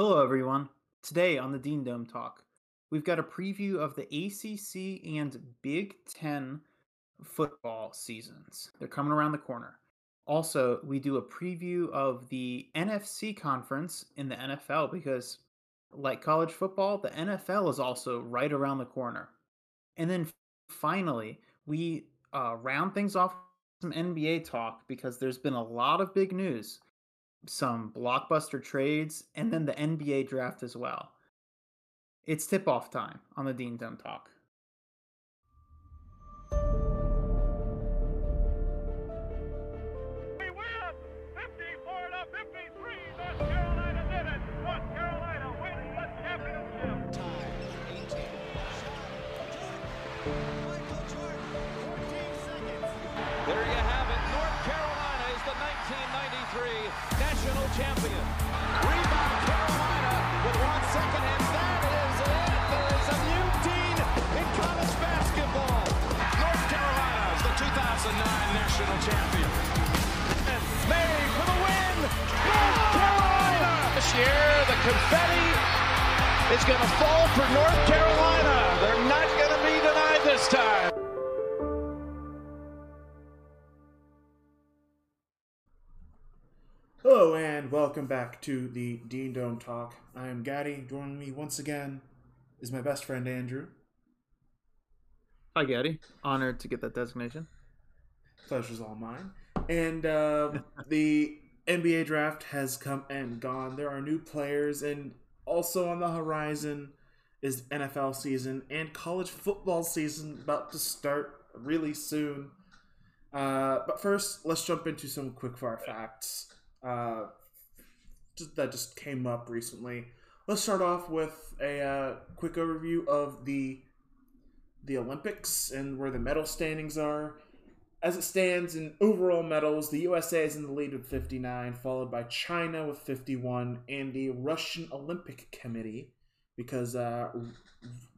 Hello, everyone. Today on the Dean Dome Talk, we've got a preview of the ACC and Big Ten football seasons. They're coming around the corner. Also, we do a preview of the NFC conference in the NFL because, like college football, the NFL is also right around the corner. And then finally, we round things off with some NBA talk because there's been a lot of big news. Some blockbuster trades, and then the NBA draft as well. It's tip-off time on the Dean Dome Talk. We win! 54 to 53! North Carolina did it! North Carolina wins the championship! Time, 18. There you have it. North Carolina is the 1993 national champion. Rebound Carolina with 1 second, and that is it. There is a new dean in college basketball. North Carolina is the 2009 national champion. And May for the win. North Carolina. This year, the confetti is going to fall for North Carolina. They're not going to be denied this time. Hello and welcome back to the Dean Dome Talk. I am Gaddy. Joining me once again is my best friend Andrew. Hi Gaddy. Honored to get that designation. Pleasure's all mine. And the NBA draft has come and gone. There are new players, and also on the horizon is NFL season and college football season about to start really soon. But first, let's jump into some quickfire facts. That just came up recently. Let's start off with a quick overview of the Olympics and where the medal standings are. As it stands in overall medals, the USA is in the lead with 59, followed by China with 51, and the Russian Olympic Committee, because the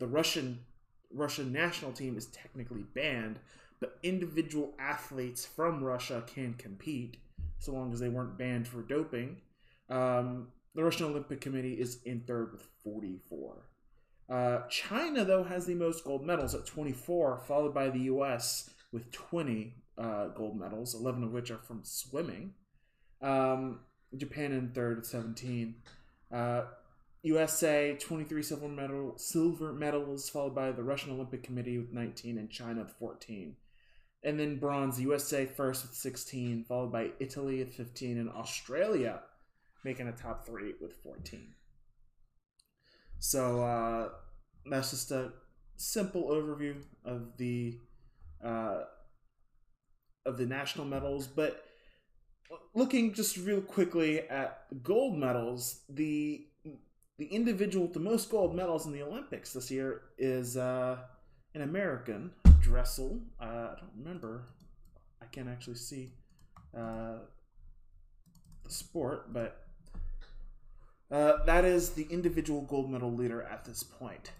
Russian national team is technically banned, but individual athletes from Russia can compete, so long as they weren't banned for doping. The Russian Olympic Committee is in third with 44. China, though, has the most gold medals at 24, followed by the U.S. with 20 gold medals, 11 of which are from swimming. Japan in third with 17. USA, 23 silver medals, followed by the Russian Olympic Committee with 19 and China with 14. And then bronze, USA first with 16, followed by Italy at 15, and Australia making a top three with 14. So that's just a simple overview of the national medals. But looking just real quickly at gold medals, the individual with the most gold medals in the Olympics this year is an American. Dressel. I don't remember. I can't actually see the sport, but that is the individual gold medal leader at this point.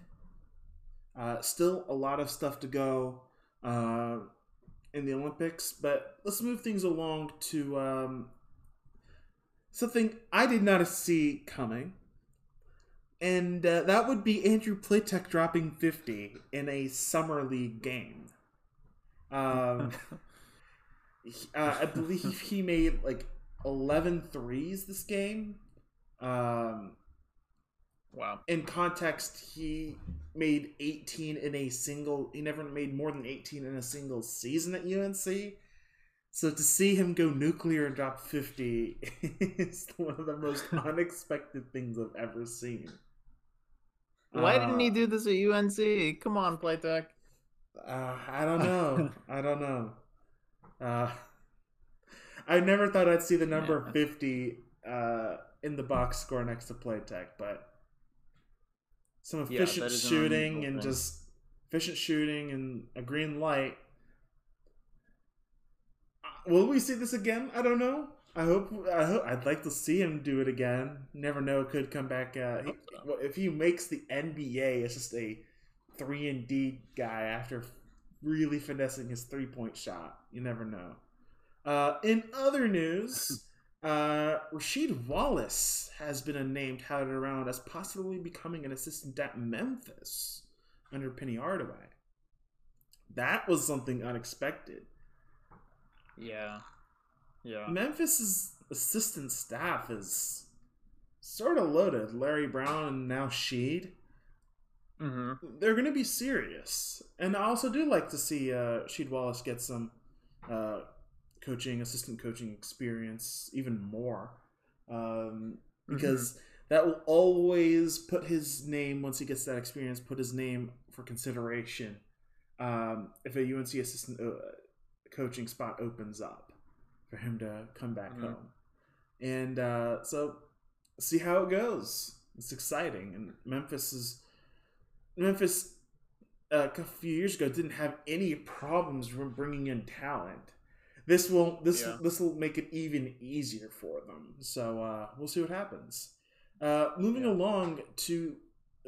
Still a lot of stuff to go in the Olympics, but let's move things along to something I did not see coming. And that would be Andrew Platek dropping 50 in a summer league game. I believe he made like 11 threes this game. Wow. In context, he made 18 in a single. He never made more than 18 in a single season at UNC. So to see him go nuclear and drop 50 is one of the most unexpected things I've ever seen. Why didn't he do this at UNC? Come on, Platek. I don't know. I never thought I'd see the number 50 in the box score next to Platek, but some efficient shooting and just efficient shooting and a green light. Will we see this again? I don't know. I hope. I'd like to see him do it again. Never know. Could come back. If he makes the NBA, it's just a 3-and-D guy after really finessing his three-point shot. You never know. In other news, Rasheed Wallace has been named touted around as possibly becoming an assistant at Memphis under Penny Hardaway. That was something unexpected. Yeah. Yeah. Memphis's assistant staff is sort of loaded. Larry Brown and now Sheed. Mm-hmm. They're going to be serious. And I also do like to see Rasheed Wallace get some assistant coaching experience even more. Because that will always put his name, once he gets that experience, put his name for consideration if a UNC assistant coaching spot opens up for him to come back home. And so see how it goes. It's exciting. And Memphis a few years ago didn't have any problems from bringing in talent. This will make it even easier for them. So we'll see what happens. Moving along to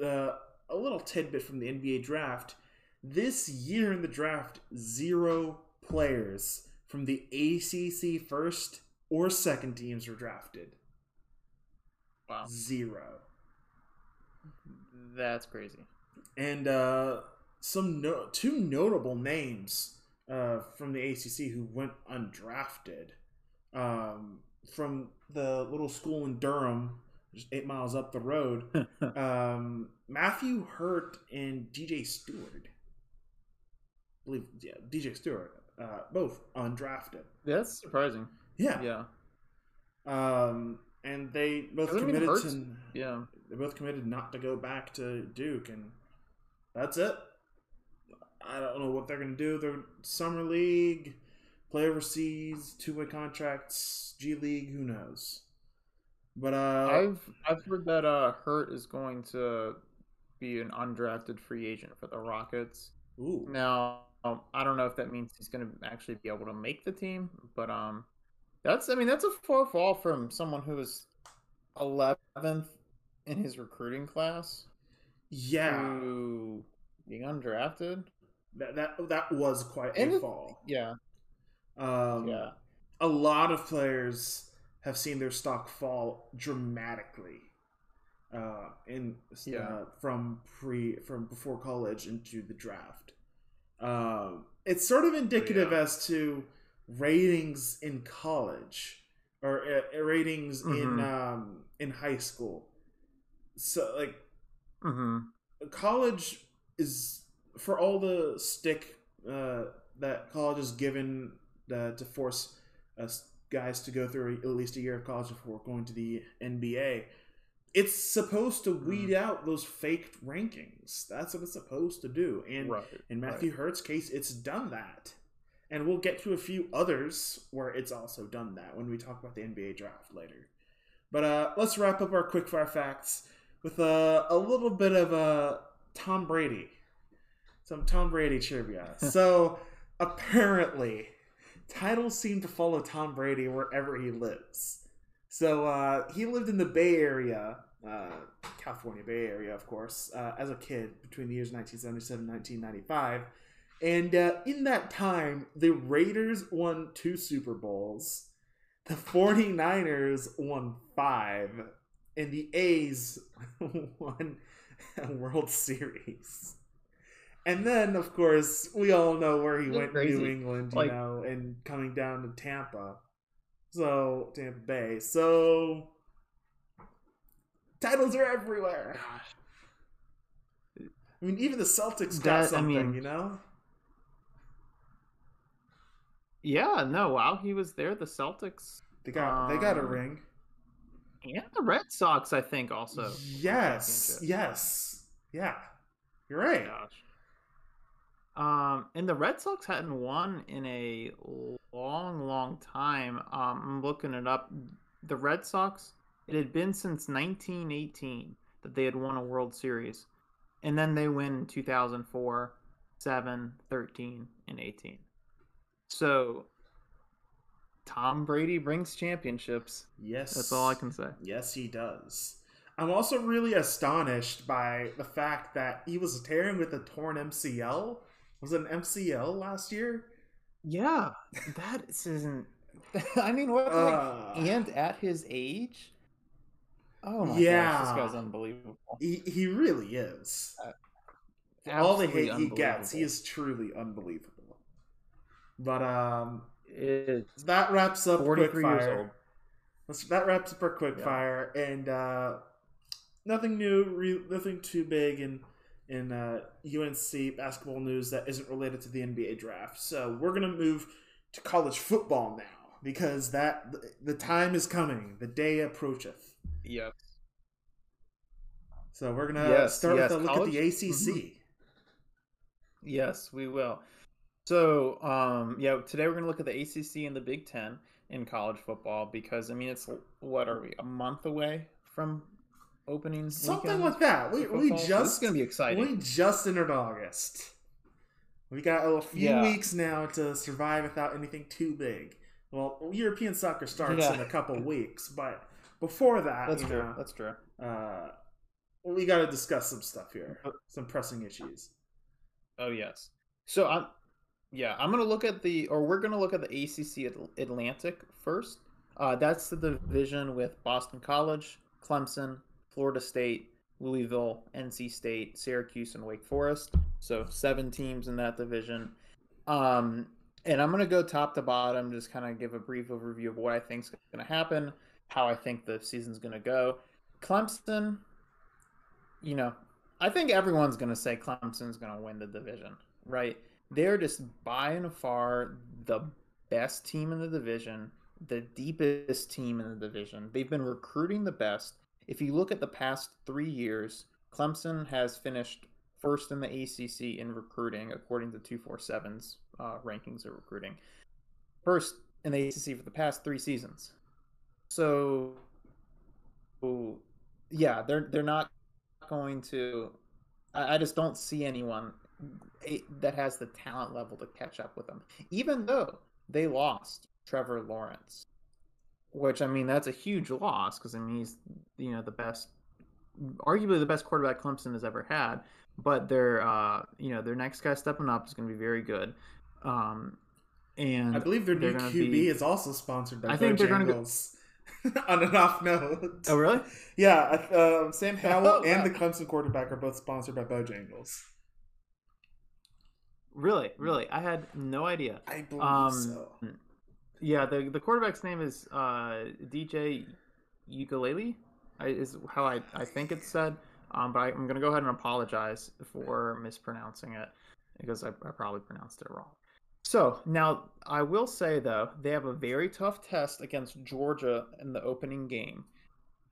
a little tidbit from the NBA draft. This year in the draft, 0 players from the ACC first or second teams were drafted. Wow. 0. That's crazy. And two notable names from the ACC who went undrafted from the little school in Durham, just 8 miles up the road. Matthew Hurt and DJ Stewart. I believe, yeah, DJ Stewart, both undrafted. Yeah, that's surprising. Yeah. And they both committed not to go back to Duke, and that's it. I don't know what they're going to do. They're summer league, play overseas, two-way contracts, G League, who knows. But I've heard that Hurt is going to be an undrafted free agent for the Rockets. Ooh. Now, I don't know if that means he's going to actually be able to make the team, but that's a far fall from someone who was 11th in his recruiting class. Yeah. To being undrafted. That was quite a fall. Yeah. A lot of players have seen their stock fall dramatically from before college into the draft. It's sort of indicative as to ratings in college or ratings in high school. So like college is, for all the stick that college is given to force guys to go through at least a year of college before going to the NBA, it's supposed to weed out those faked rankings. That's what it's supposed to do. And in Matthew Hurt's case, it's done that. And we'll get to a few others where it's also done that when we talk about the NBA draft later. But let's wrap up our quickfire facts with a little bit of Tom Brady. Some Tom Brady trivia. So, apparently, titles seem to follow Tom Brady wherever he lives. So, he lived in the Bay Area, California Bay Area, of course, as a kid between the years 1977 and 1995. And in that time, the Raiders won 2 Super Bowls, the 49ers won 5, and the A's won a World Series. And then, of course, we all know where he went, New England, and coming down to Tampa. So, Tampa Bay. So, titles are everywhere. Gosh. I mean, even the Celtics got something, Yeah, no, while he was there, the Celtics... They got a ring. And the Red Sox, I think, also. Yes. Yeah. You're right. Gosh. And the Red Sox hadn't won in a long time. I'm looking it up. The Red Sox, it had been since 1918 that they had won a World Series. And then they win in 2004, 7, 13, and 18. So, Tom Brady brings championships. Yes. That's all I can say. Yes, he does. I'm also really astonished by the fact that he was tearing with a torn MCL. Was it an MCL last year? Yeah, that isn't I mean, what? And at his age? Oh my gosh, this guy's unbelievable. He really is. All the hate he gets, he is truly unbelievable. But that wraps up Quickfire. That wraps up our Quickfire, and nothing new, nothing too big in UNC basketball news that isn't related to the NBA draft. So we're gonna move to college football now, because that the time is coming, the day approacheth. Yep. So we're gonna start with a look at the ACC. Mm-hmm. Yes, we will. So today we're gonna look at the ACC and the Big Ten in college football, because I mean, it's what are we, a month away from opening? Something like that. We just so this is gonna be exciting. We just entered August. We got a few weeks now to survive without anything too big. Well, European soccer starts in a couple weeks, but before that, that's true. We got to discuss some stuff here, some pressing issues. Oh yes. So we're gonna look at the ACC Atlantic first. That's the division with Boston College, Clemson, Florida State, Louisville, NC State, Syracuse, and Wake Forest. So 7 teams in that division. And I'm going to go top to bottom, just kind of give a brief overview of what I think is going to happen, how I think the season's going to go. Clemson, I think everyone's going to say Clemson's going to win the division, right? They're just by and far the best team in the division, the deepest team in the division. They've been recruiting the best. If you look at the past 3 years, Clemson has finished first in the ACC in recruiting, according to 247's rankings of recruiting. First in the ACC for the past 3 seasons. So, they're not going to... I just don't see anyone that has the talent level to catch up with them, even though they lost Trevor Lawrence. Which, I mean, that's a huge loss, because, I mean, he's, the best, arguably the best quarterback Clemson has ever had. But their next guy stepping up is going to be very good. And I believe their new QB is also sponsored by Bojangles. On an off note. Oh, really? Yeah. Sam Howell and the Clemson quarterback are both sponsored by Bojangles. Really? Really? I had no idea. I believe so. Yeah, the quarterback's name is DJ Ukulele, is how I think it's said. But I'm going to go ahead and apologize for mispronouncing it, because I probably pronounced it wrong. So, now, I will say, though, they have a very tough test against Georgia in the opening game.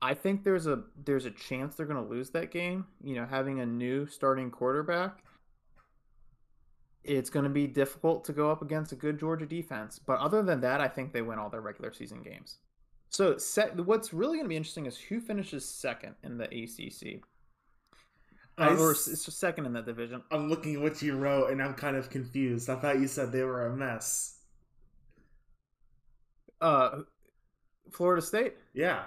I think there's a chance they're going to lose that game. Having a new starting quarterback, it's going to be difficult to go up against a good Georgia defense. But other than that, I think they win all their regular season games. So what's really going to be interesting is who finishes second in the ACC. Or second in that division. I'm looking at what you wrote, and I'm kind of confused. I thought you said they were a mess. Florida State? Yeah.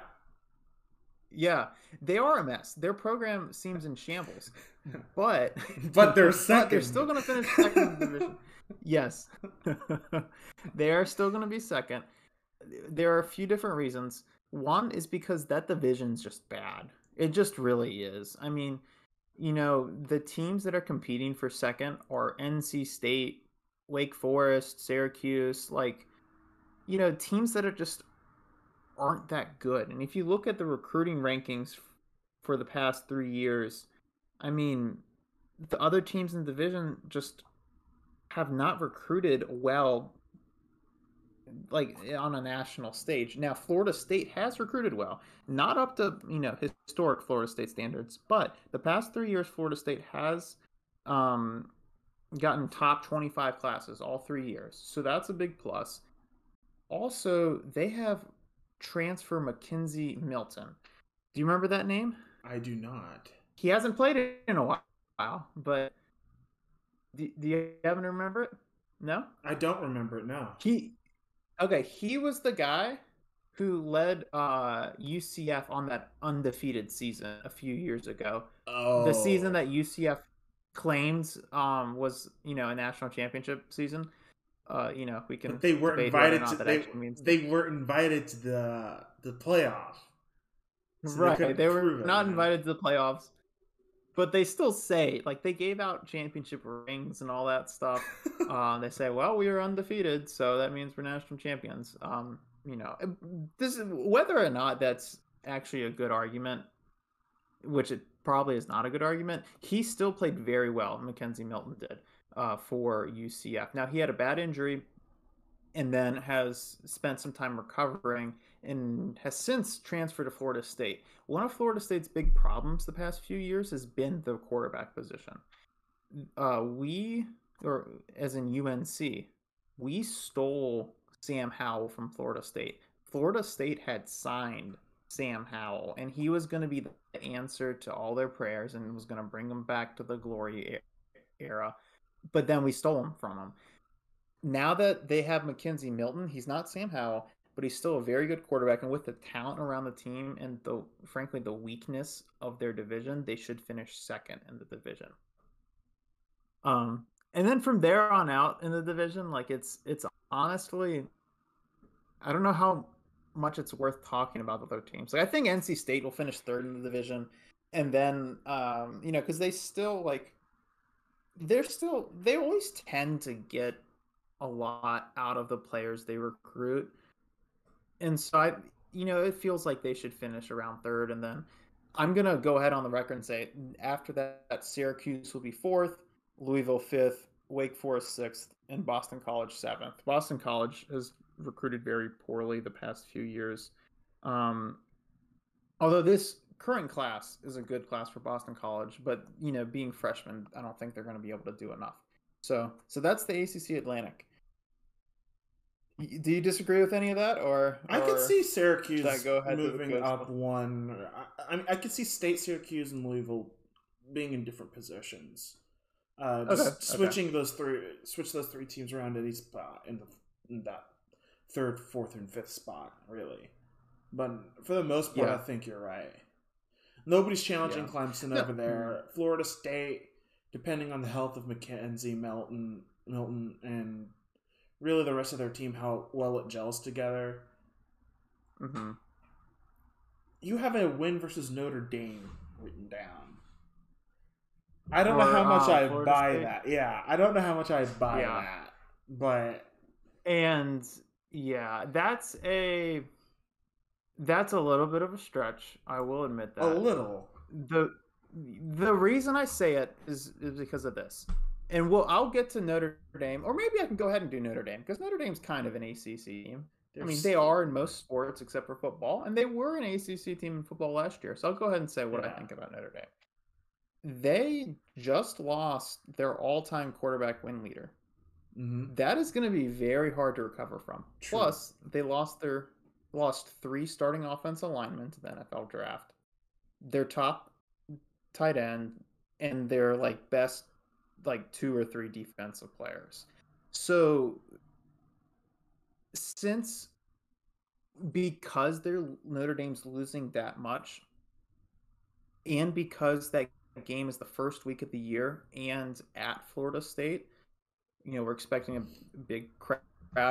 Yeah, they are a mess. Their program seems in shambles. But they're second. They're still going to finish second in the division. Yes. They are still going to be second. There are a few different reasons. One is because that division's just bad. It just really is. I mean, the teams that are competing for second are NC State, Wake Forest, Syracuse, teams that are just aren't that good. And if you look at the recruiting rankings for the past 3 years, I mean, the other teams in the division just have not recruited well, on a national stage. Now, Florida State has recruited well, not up to, historic Florida State standards, but the past 3 years, Florida State has gotten top 25 classes all 3 years. So that's a big plus. Also, they have transfer Mackenzie Milton. Do you remember that name? I do not. He hasn't played it in a while, but do you happen to remember it? No? I don't remember it, no. He was the guy who led UCF on that undefeated season a few years ago. Oh. The season that UCF claims was, a national championship season. you know, we can. But they weren't invited to. They weren't invited to the playoffs. So right, they were not invited to the playoffs, but they still say, like, they gave out championship rings and all that stuff. They say, well, we were undefeated, so that means we're national champions. You know, this is, whether or not that's actually a good argument, which it probably is not a good argument. He still played very well. Mackenzie Milton did for UCF. Now, he had a bad injury and then has spent some time recovering and has since transferred to Florida State. One of Florida State's big problems the past few years has been the quarterback position. As in UNC, we stole Sam Howell from Florida State. Florida State had signed Sam Howell, and he was going to be the answer to all their prayers and was going to bring them back to the glory era. But then we stole him from them. Now that they have Mackenzie Milton, he's not Sam Howell, but he's still a very good quarterback. And with the talent around the team and, frankly, the weakness of their division, they should finish second in the division. And then from there on out in the division, like, it's honestly, I don't know how much it's worth talking about the other teams. Like, I think NC State will finish third in the division. And then, you know, because they still, like, they always tend to get a lot out of the players they recruit. And so, you know, it feels like they should finish around third. And then I'm going to go ahead on the record and say after that, Syracuse will be fourth, Louisville fifth, Wake Forest sixth, and Boston College seventh. Boston College has recruited very poorly the past few years. Although this current class is a good class for Boston College, but, you know, being freshmen, I don't think they're going to be able to do enough. So that's the ACC Atlantic. Do you disagree with any of that, or I could see Syracuse moving up one? Or I could see State, Syracuse, and Louisville being in different positions. Switch those three teams around at each spot in that third, fourth, and fifth spot, really. But for the most part, yeah. I think you're right. Nobody's challenging Clemson over there. Florida State, depending on the health of Mackenzie Milton, and really the rest of their team, how well it gels together. Mm-hmm. You have a win versus Notre Dame written down. I don't know how much I buy that. Yeah, I don't know how much I buy that. But that's a little bit of a stretch. I will admit that. A little. The reason I say it is because of this. And I'll get to Notre Dame, or maybe I can go ahead and do Notre Dame, because Notre Dame's kind of an ACC team. I mean, they are in most sports except for football, and they were an ACC team in football last year. So I'll go ahead and say what I think about Notre Dame. They just lost their all-time quarterback win leader. Mm-hmm. That is going to be very hard to recover from. True. Plus, they lost three starting offensive linemen to the NFL draft, their top tight end, and their best two or three defensive players. So because Notre Dame's losing that much, and because that game is the first week of the year and at Florida State, you know, we're expecting a big crowd.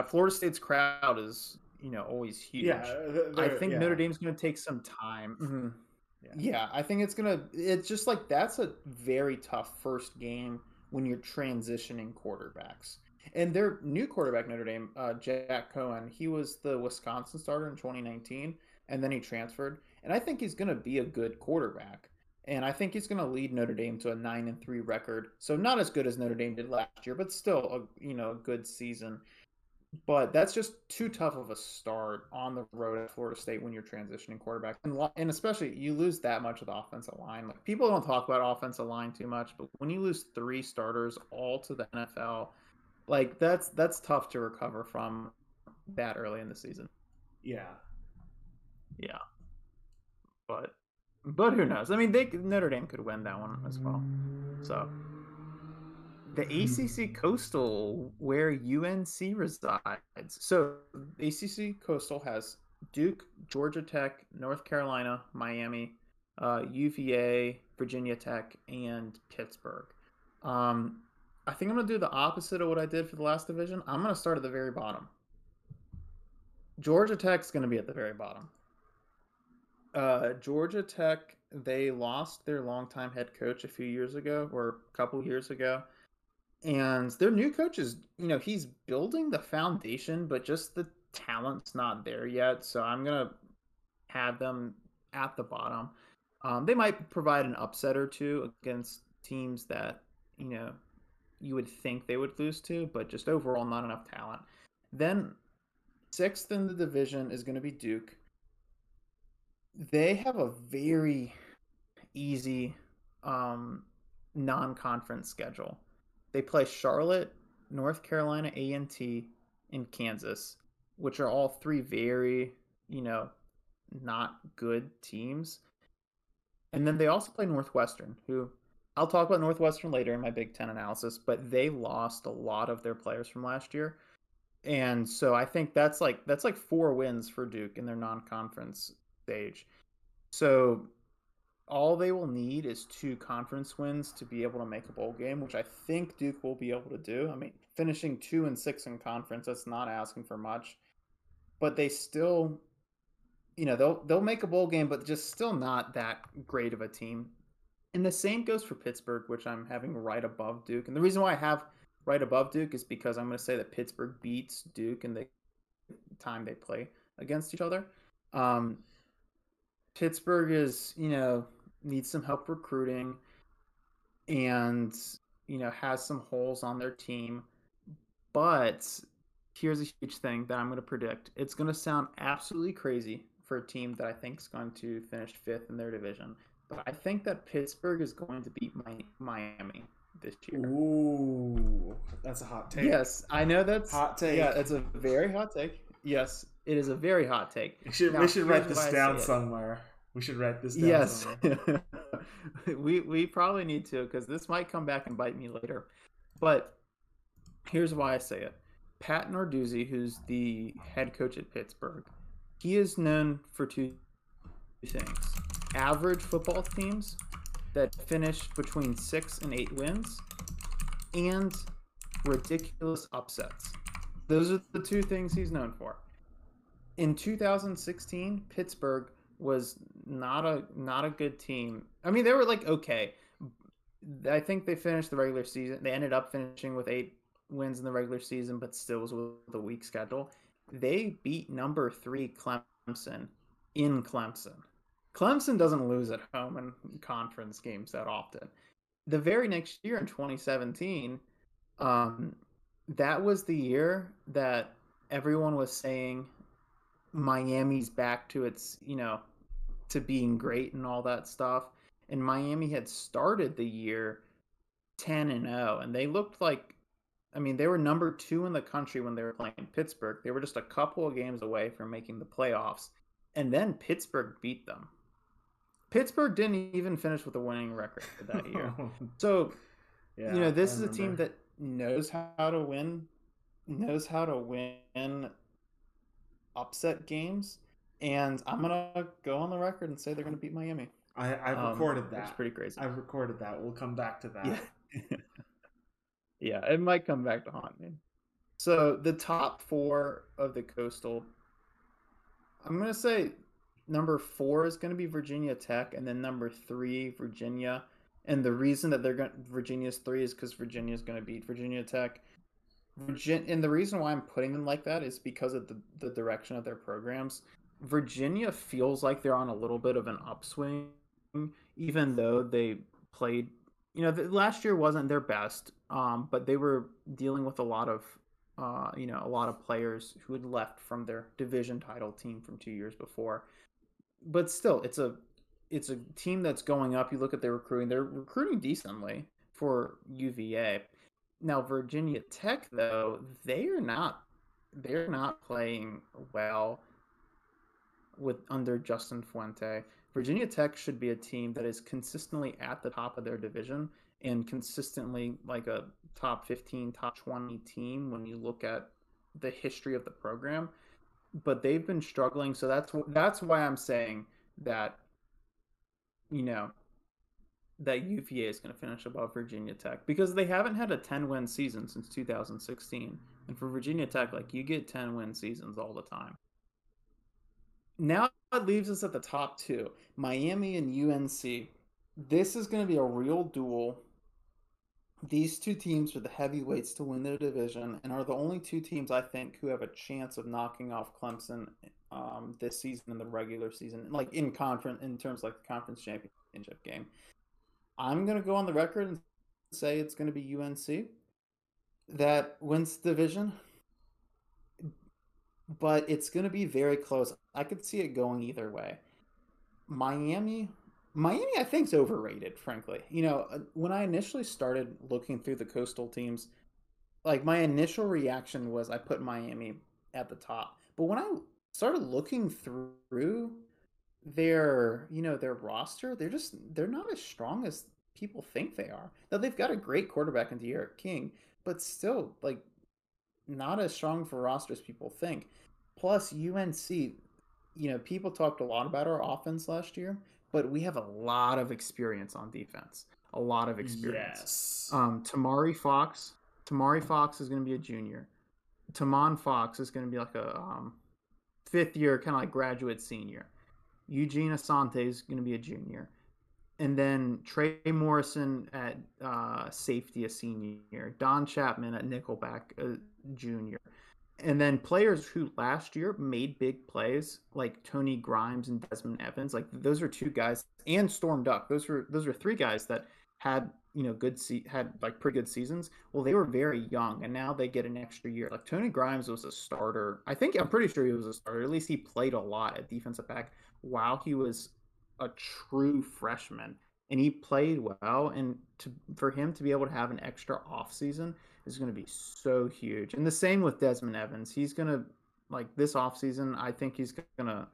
Florida State's crowd is, you know, always huge. I think Notre Dame's going to take some time. Mm-hmm. Yeah, I think it's just like that's a very tough first game when you're transitioning quarterbacks. And their new quarterback, Notre Dame, Jack Cohen, he was the Wisconsin starter in 2019, and then he transferred. And I think he's going to be a good quarterback. And I think he's going to lead Notre Dame to a 9-3 record. So not as good as Notre Dame did last year, but still a good season. But that's just too tough of a start on the road at Florida State when you're transitioning quarterback. And especially you lose that much of the offensive line. Like, people don't talk about offensive line too much, but when you lose three starters all to the NFL, like that's tough to recover from that early in the season. Yeah. Yeah. But who knows? I mean, Notre Dame could win that one as well. So the ACC Coastal, where UNC resides. So ACC Coastal has Duke, Georgia Tech, North Carolina, Miami, UVA, Virginia Tech, and Pittsburgh. I think I'm going to do the opposite of what I did for the last division. I'm going to start at the very bottom. Georgia Tech's going to be at the very bottom. Georgia Tech, they lost their longtime head coach a few years ago, or a couple years ago. And their new coach is, you know, he's building the foundation, but just the talent's not there yet. So I'm going to have them at the bottom. They might provide an upset or two against teams that, you know, you would think they would lose to, but just overall not enough talent. Then sixth in the division is going to be Duke. They have a very easy non-conference schedule. They play Charlotte, North Carolina A&T, and Kansas, which are all three very, you know, not good teams. And then they also play Northwestern, who I'll talk about Northwestern later in my Big Ten analysis, but they lost a lot of their players from last year. And so I think that's like four wins for Duke in their non-conference stage. So all they will need is two conference wins to be able to make a bowl game, which I think Duke will be able to do. I mean, finishing 2-6 in conference, that's not asking for much. But they still, you know, they'll make a bowl game, but just still not that great of a team. And the same goes for Pittsburgh, which I'm having right above Duke. And the reason why I have right above Duke is because I'm going to say that Pittsburgh beats Duke in the time they play against each other. Pittsburgh is, you know, needs some help recruiting and, you know, has some holes on their team. But here's a huge thing that I'm going to predict. It's going to sound absolutely crazy for a team that I think is going to finish fifth in their division. But I think that Pittsburgh is going to beat Miami this year. Ooh, that's a hot take. Yes, I know that's hot take. Yeah, it's a very hot take. Yes, it is a very hot take. We should write this down somewhere. We should write this down. Yes, somewhere. we probably need to, because this might come back and bite me later. But here's why I say it: Pat Narduzzi, who's the head coach at Pittsburgh, he is known for two things. Average football teams that finish between 6 and 8 wins, and ridiculous upsets. Those are the two things he's known for. In 2016, Pittsburgh was not a good team. I mean, they were like okay. I think they finished the regular season. They ended up finishing with 8 wins in the regular season, but still was with a weak schedule. They beat number 3 Clemson in Clemson. Clemson doesn't lose at home in conference games that often. The very next year in 2017, that was the year that everyone was saying Miami's back to its, you know, to being great and all that stuff. And Miami had started the year 10-0, and they looked like, I mean, they were number 2 in the country when they were playing Pittsburgh. They were just a couple of games away from making the playoffs, and then Pittsburgh beat them. Pittsburgh didn't even finish with a winning record for that year. So, yeah, you know, this is a team that knows how to win upset games. And I'm going to go on the record and say they're going to beat Miami. I recorded that. It's pretty crazy. I recorded that. We'll come back to that. Yeah. Yeah, it might come back to haunt me. So the top 4 of the Coastal, I'm going to say number 4 is going to be Virginia Tech, and then number 3, Virginia. And the reason that they're going Virginia's 3 is because Virginia's going to beat Virginia Tech. And the reason why I'm putting them like that is because of the direction of their programs. Virginia feels like they're on a little bit of an upswing, even though they played, you know, last year wasn't their best, but they were dealing with a lot of a lot of players who had left from their division title team from 2 years before. But still, it's a team that's going up. You look at their recruiting. They're recruiting decently for UVA. Now, Virginia Tech, though, they're not playing well under Justin Fuente. Virginia Tech should be a team that is consistently at the top of their division and consistently like a top 15, top 20 team when you look at the history of the program, but they've been struggling. So that's why I'm saying that, you know, that UVA is going to finish above Virginia Tech, because they haven't had a 10-win season since 2016. And for Virginia Tech, like, you get 10-win seasons all the time. Now it leaves us at the top two, Miami and UNC. This is going to be a real duel. These two teams are the heavyweights to win their division and are the only two teams, I think, who have a chance of knocking off Clemson this season in the regular season, like in conference, in terms of like the conference championship game. I'm going to go on the record and say it's going to be UNC that wins the division, but it's going to be very close. I could see it going either way. Miami, I think, is overrated, frankly. You know, when I initially started looking through the coastal teams, like, my initial reaction was I put Miami at the top. But when I started looking through their, you know, their roster, they're not as strong as people think they are. Now, they've got a great quarterback in De'Aaron King, but still, like, not as strong for roster as people think. Plus, UNC, you know, people talked a lot about our offense last year, but we have a lot of experience on defense. A lot of experience. Yes. Tamari Fox is going to be a junior. Tamon Fox is going to be like a fifth year, kind of like graduate senior. Eugene Asante is going to be a junior. And then Trey Morrison at safety, a senior. Don Chapman at nickelback, a junior. And then players who last year made big plays, like Tony Grimes and Desmond Evans, like those are two guys, and Storm Duck. Those are three guys that had, you know, pretty good seasons. Well, they were very young, and now they get an extra year. Like Tony Grimes was a starter. I'm pretty sure he was a starter. At least he played a lot at defensive back while he was a true freshman, and he played well. And for him to be able to have an extra offseason is going to be so huge. And the same with Desmond Evans. He's going to, like, this offseason, I think he's going to,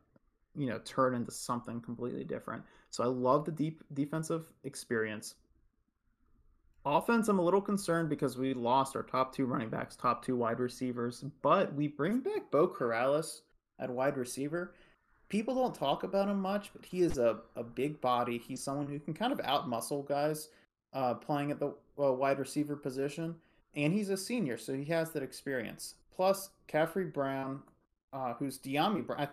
you know, turn into something completely different. So I love the deep defensive experience. Offense, I'm a little concerned because we lost our top two running backs, top two wide receivers, but we bring back Bo Corrales at wide receiver. People don't talk about him much, but he is a big body. He's someone who can kind of out-muscle guys playing at the wide receiver position. And he's a senior, so he has that experience. Plus, Caffrey Brown, who's De'Ami Brown. I'm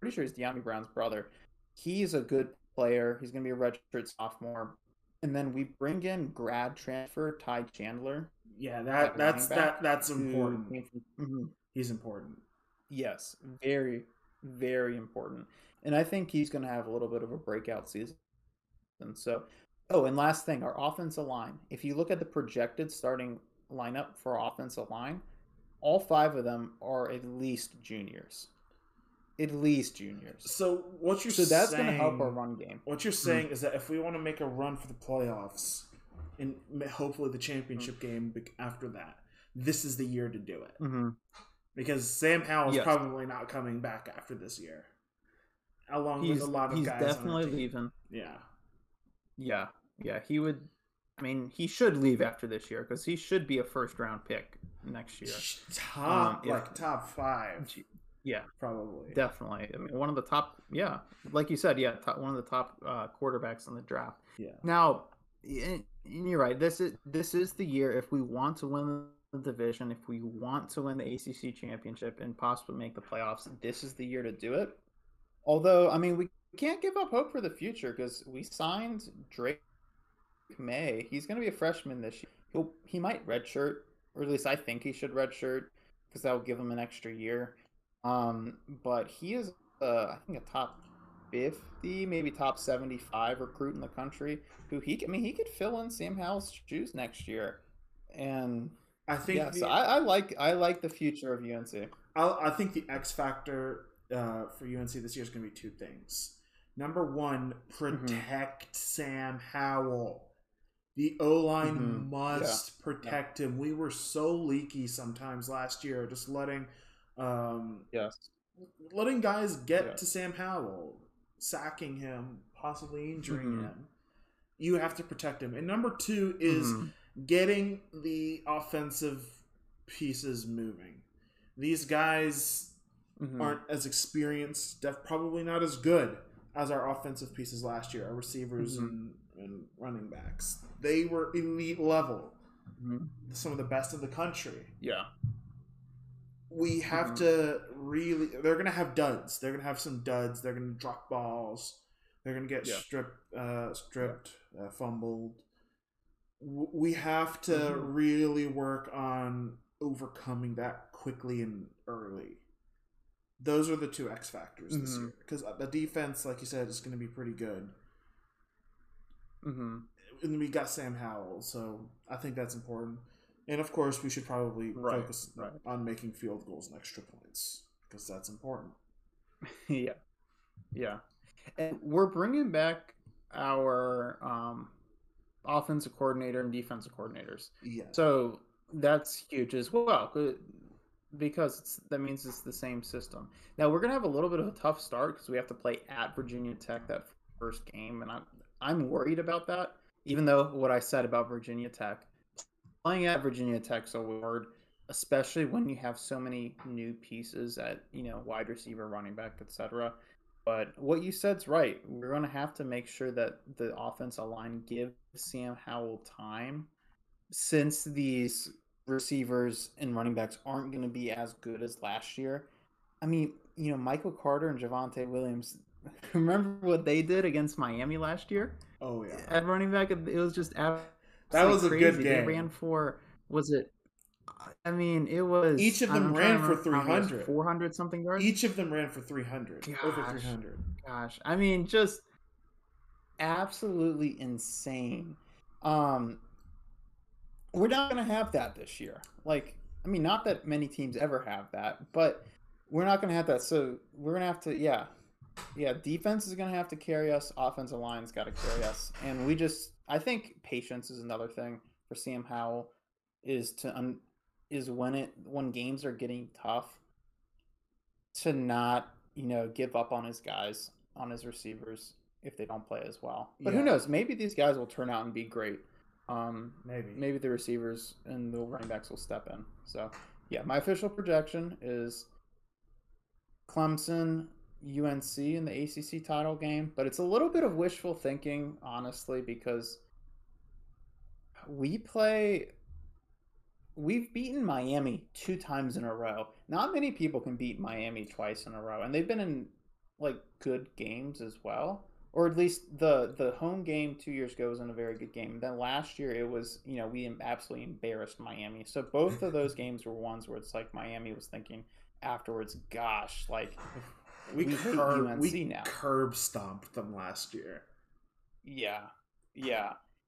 pretty sure he's De'Ami Brown's brother. He's a good player. He's going to be a redshirt sophomore. And then we bring in grad transfer Ty Chandler. Yeah, that's important. Mm-hmm. He's important. Yes, very, very important. And I think he's going to have a little bit of a breakout season. And so... Oh, and last thing, our offensive line. If you look at the projected starting lineup for our offensive line, all five of them are at least juniors. So what you're saying... So that's going to help our run game. What you're saying is that if we want to make a run for the playoffs and hopefully the championship game after that, this is the year to do it. Mm-hmm. Because Sam Howell is probably not coming back after this year. Along with a lot of guys. He's definitely leaving. Yeah. Yeah, he would. I mean, he should leave after this year because he should be a first-round pick next year. Top 5. Yeah, probably, definitely. I mean, one of the top. Yeah, like you said, one of the top quarterbacks in the draft. Yeah. Now, and you're right. This is the year if we want to win the division, if we want to win the ACC championship and possibly make the playoffs. This is the year to do it. Although, I mean, we can't give up hope for the future because we signed Drake May. He's going to be a freshman this year. He might redshirt, or at least I think he should redshirt because that will give him an extra year. But he is, I think, a top 50, maybe top 75 recruit in the country. He could fill in Sam Howell's shoes next year. And I think I like the future of UNC. I think the X factor for UNC this year is going to be two things. Number one, protect Sam Howell. The O-line must protect him. We were so leaky sometimes last year, just letting guys get to Sam Howell, sacking him, possibly injuring him. You have to protect him. And number two is getting the offensive pieces moving. These guys aren't as experienced, probably not as good. as our offensive pieces last year, our receivers and running backs. They were elite level, some of the best in the country. Yeah. We have to really – they're going to have duds. They're going to have some duds. They're going to drop balls. They're going to get stripped, fumbled. We have to really work on overcoming that quickly and early. Those are the two X factors this year. Because the defense, like you said, is going to be pretty good. And we got Sam Howell, so I think that's important. And, of course, we should probably focus on making field goals and extra points because that's important. Yeah. And we're bringing back our offensive coordinator and defensive coordinators. Yeah. So that's huge as well because that means it's the same system. Now, we're going to have a little bit of a tough start because we have to play at Virginia Tech that first game, and I'm worried about that, even though what I said about Virginia Tech. Playing at Virginia Tech's award, especially when you have so many new pieces at, you know, wide receiver, running back, etc. But what you said's right. We're going to have to make sure that the offensive line gives Sam Howell time, since these receivers and running backs aren't going to be as good as last year. I mean, you know, Michael Carter and Javonte Williams, remember what they did against Miami last year? Oh, yeah. At running back, it was just that was crazy. A good game. They ran for, was it? I mean, it was. Each of them ran for 300. 400 something yards? Each of them ran for 300. Gosh, over 300. Gosh. I mean, just absolutely insane. We're not going to have that this year. Like, I mean, not that many teams ever have that, but we're not going to have that. So we're going to have to, defense is going to have to carry us. Offensive line's got to carry us. And we just. I think patience is another thing for Sam Howell is when games are getting tough to not, you know, give up on his guys, on his receivers if they don't play as well. But who knows? Maybe these guys will turn out and be great. Maybe the receivers and the running backs will step in. So, yeah, my official projection is Clemson – UNC in the ACC title game, but it's a little bit of wishful thinking, honestly, because we've beaten Miami 2 times in a row. Not many people can beat Miami twice in a row, and they've been in like good games as well, or at least the home game 2 years ago was in a very good game. Then last year it was, you know, we absolutely embarrassed Miami. So both of those games were ones where it's like Miami was thinking afterwards, gosh, like We curb stomped them last year. Yeah.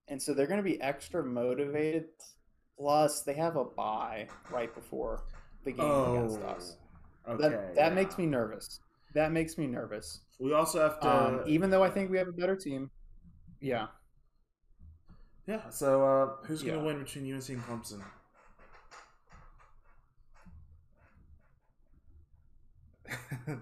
And so they're going to be extra motivated. Plus, they have a bye right before the game against us. Okay, that makes me nervous. We also have to... even though I think we have a better team. Yeah, so who's going to win between UNC and Clemson?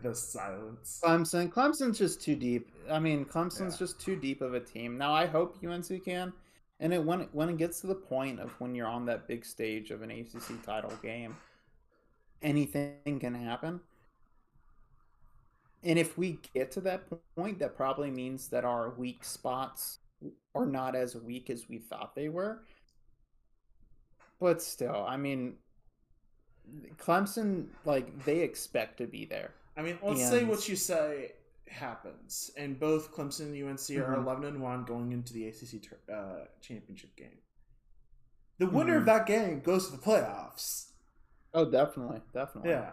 The silence. Clemson's just too deep. I mean, Clemson's just too deep of a team. Now, I hope UNC can. And when it gets to the point of when you're on that big stage of an ACC title game, anything can happen. And if we get to that point, that probably means that our weak spots are not as weak as we thought they were. But still, I mean... Clemson, like, they expect to be there. I mean, let's say what you say happens, and both Clemson and UNC are 11-1 going into the ACC championship game. The winner of that game goes to the playoffs. Oh, definitely. Yeah,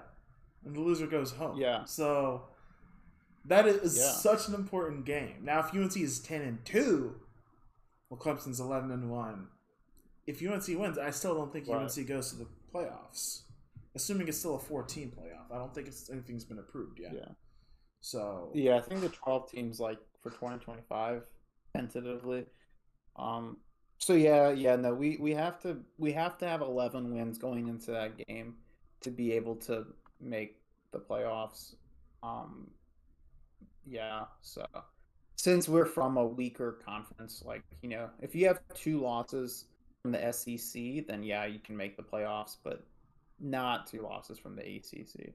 and the loser goes home. Yeah. So that is such an important game. Now, if UNC is 10-2, well, Clemson's 11-1. If UNC wins, I still don't think UNC goes to the playoffs. Assuming it's still a 4-team playoff, I don't think anything's been approved yet. Yeah. So. Yeah, I think the 12 teams like for 2025 tentatively. So no, we have to have 11 wins going into that game to be able to make the playoffs. So since we're from a weaker conference, like, you know, if you have 2 losses from the SEC, then you can make the playoffs, but not 2 losses from the ACC.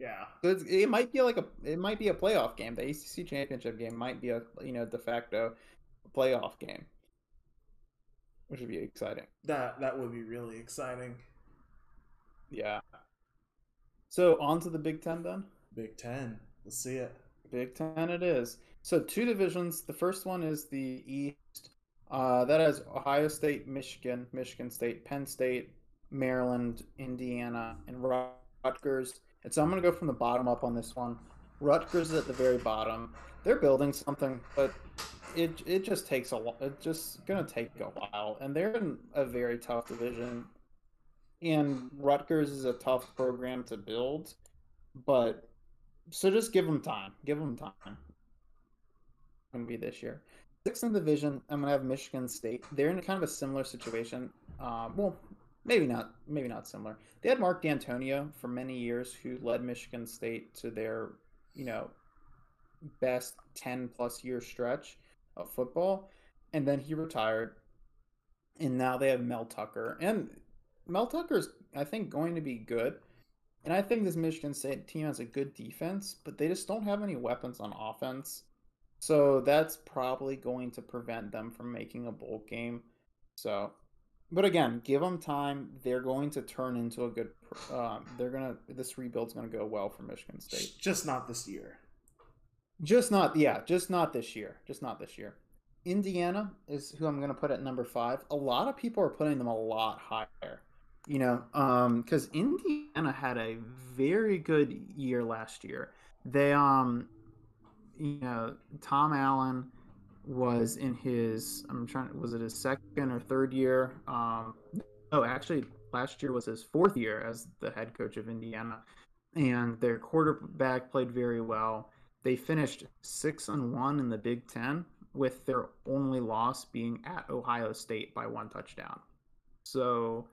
Yeah. So it might be like a playoff game. The ACC championship game might be a de facto playoff game, which would be exciting. That would be really exciting. Yeah. So on to the Big Ten then. Big Ten. Let's see it. Big Ten it is. So two divisions. The first one is the East. That has Ohio State, Michigan, Michigan State, Penn State, Maryland, Indiana, and Rutgers. And so I'm going to go from the bottom up on this one. Rutgers is at the very bottom. They're building something, but it just takes a while. It's just going to take a while. And they're in a very tough division. And Rutgers is a tough program to build. But so just give them time. Give them time. It's going to be this year. Sixth in the division, I'm going to have Michigan State. They're in kind of a similar situation. Maybe not similar. They had Mark D'Antonio for many years, who led Michigan State to their, best 10-plus year stretch of football, and then he retired. And now they have Mel Tucker, and Mel Tucker's, I think, going to be good. And I think this Michigan State team has a good defense, but they just don't have any weapons on offense. So that's probably going to prevent them from making a bowl game. So. But again, give them time. They're going to turn into a good. This rebuild's going to go well for Michigan State. Just not this year. Just not this year. Indiana is who I'm going to put at number 5. A lot of people are putting them a lot higher, because Indiana had a very good year last year. They, Tom Allen was in his, was it his second or third year? Actually last year was his 4th year as the head coach of Indiana, and their quarterback played very well. They finished 6-1 in the Big Ten, with their only loss being at Ohio State by 1 touchdown. So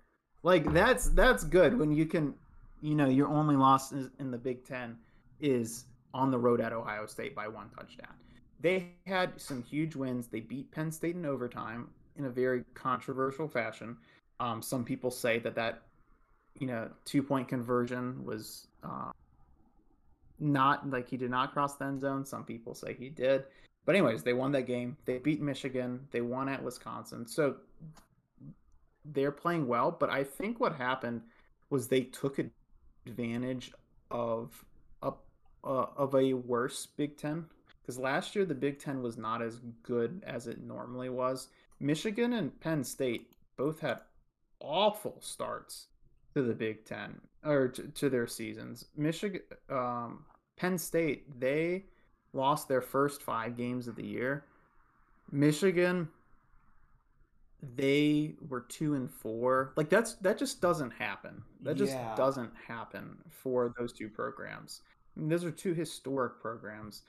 that's good when you can, your only loss in the Big Ten is on the road at Ohio State by 1 touchdown. They had some huge wins. They beat Penn State in overtime in a very controversial fashion. Some people say that 2-point conversion was not, like, he did not cross the end zone. Some people say he did. But anyways, they won that game. They beat Michigan. They won at Wisconsin. So they're playing well. But I think what happened was they took advantage of a worse Big Ten. Because last year, the Big Ten was not as good as it normally was. Michigan and Penn State both had awful starts to the Big Ten, or to their seasons. Penn State, they lost their first 5 games of the year. Michigan, they were 2-4. Like, that just doesn't happen. That just doesn't happen for those two programs. I mean, those are two historic programs.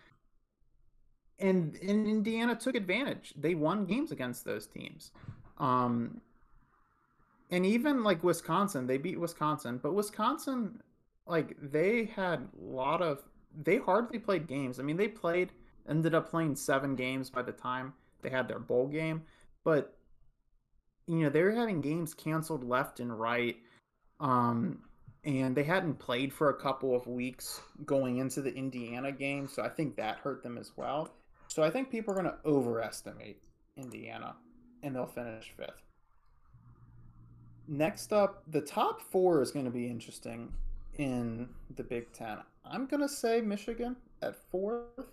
And Indiana took advantage. They won games against those teams. And even like Wisconsin, they beat Wisconsin. But Wisconsin, they had they hardly played games. I mean, they ended up playing 7 games by the time they had their bowl game. But, they were having games canceled left and right. And they hadn't played for a couple of weeks going into the Indiana game. So I think that hurt them as well. So I think people are going to overestimate Indiana, and they'll finish 5th. Next up, the top 4 is going to be interesting in the Big Ten. I'm going to say Michigan at 4th.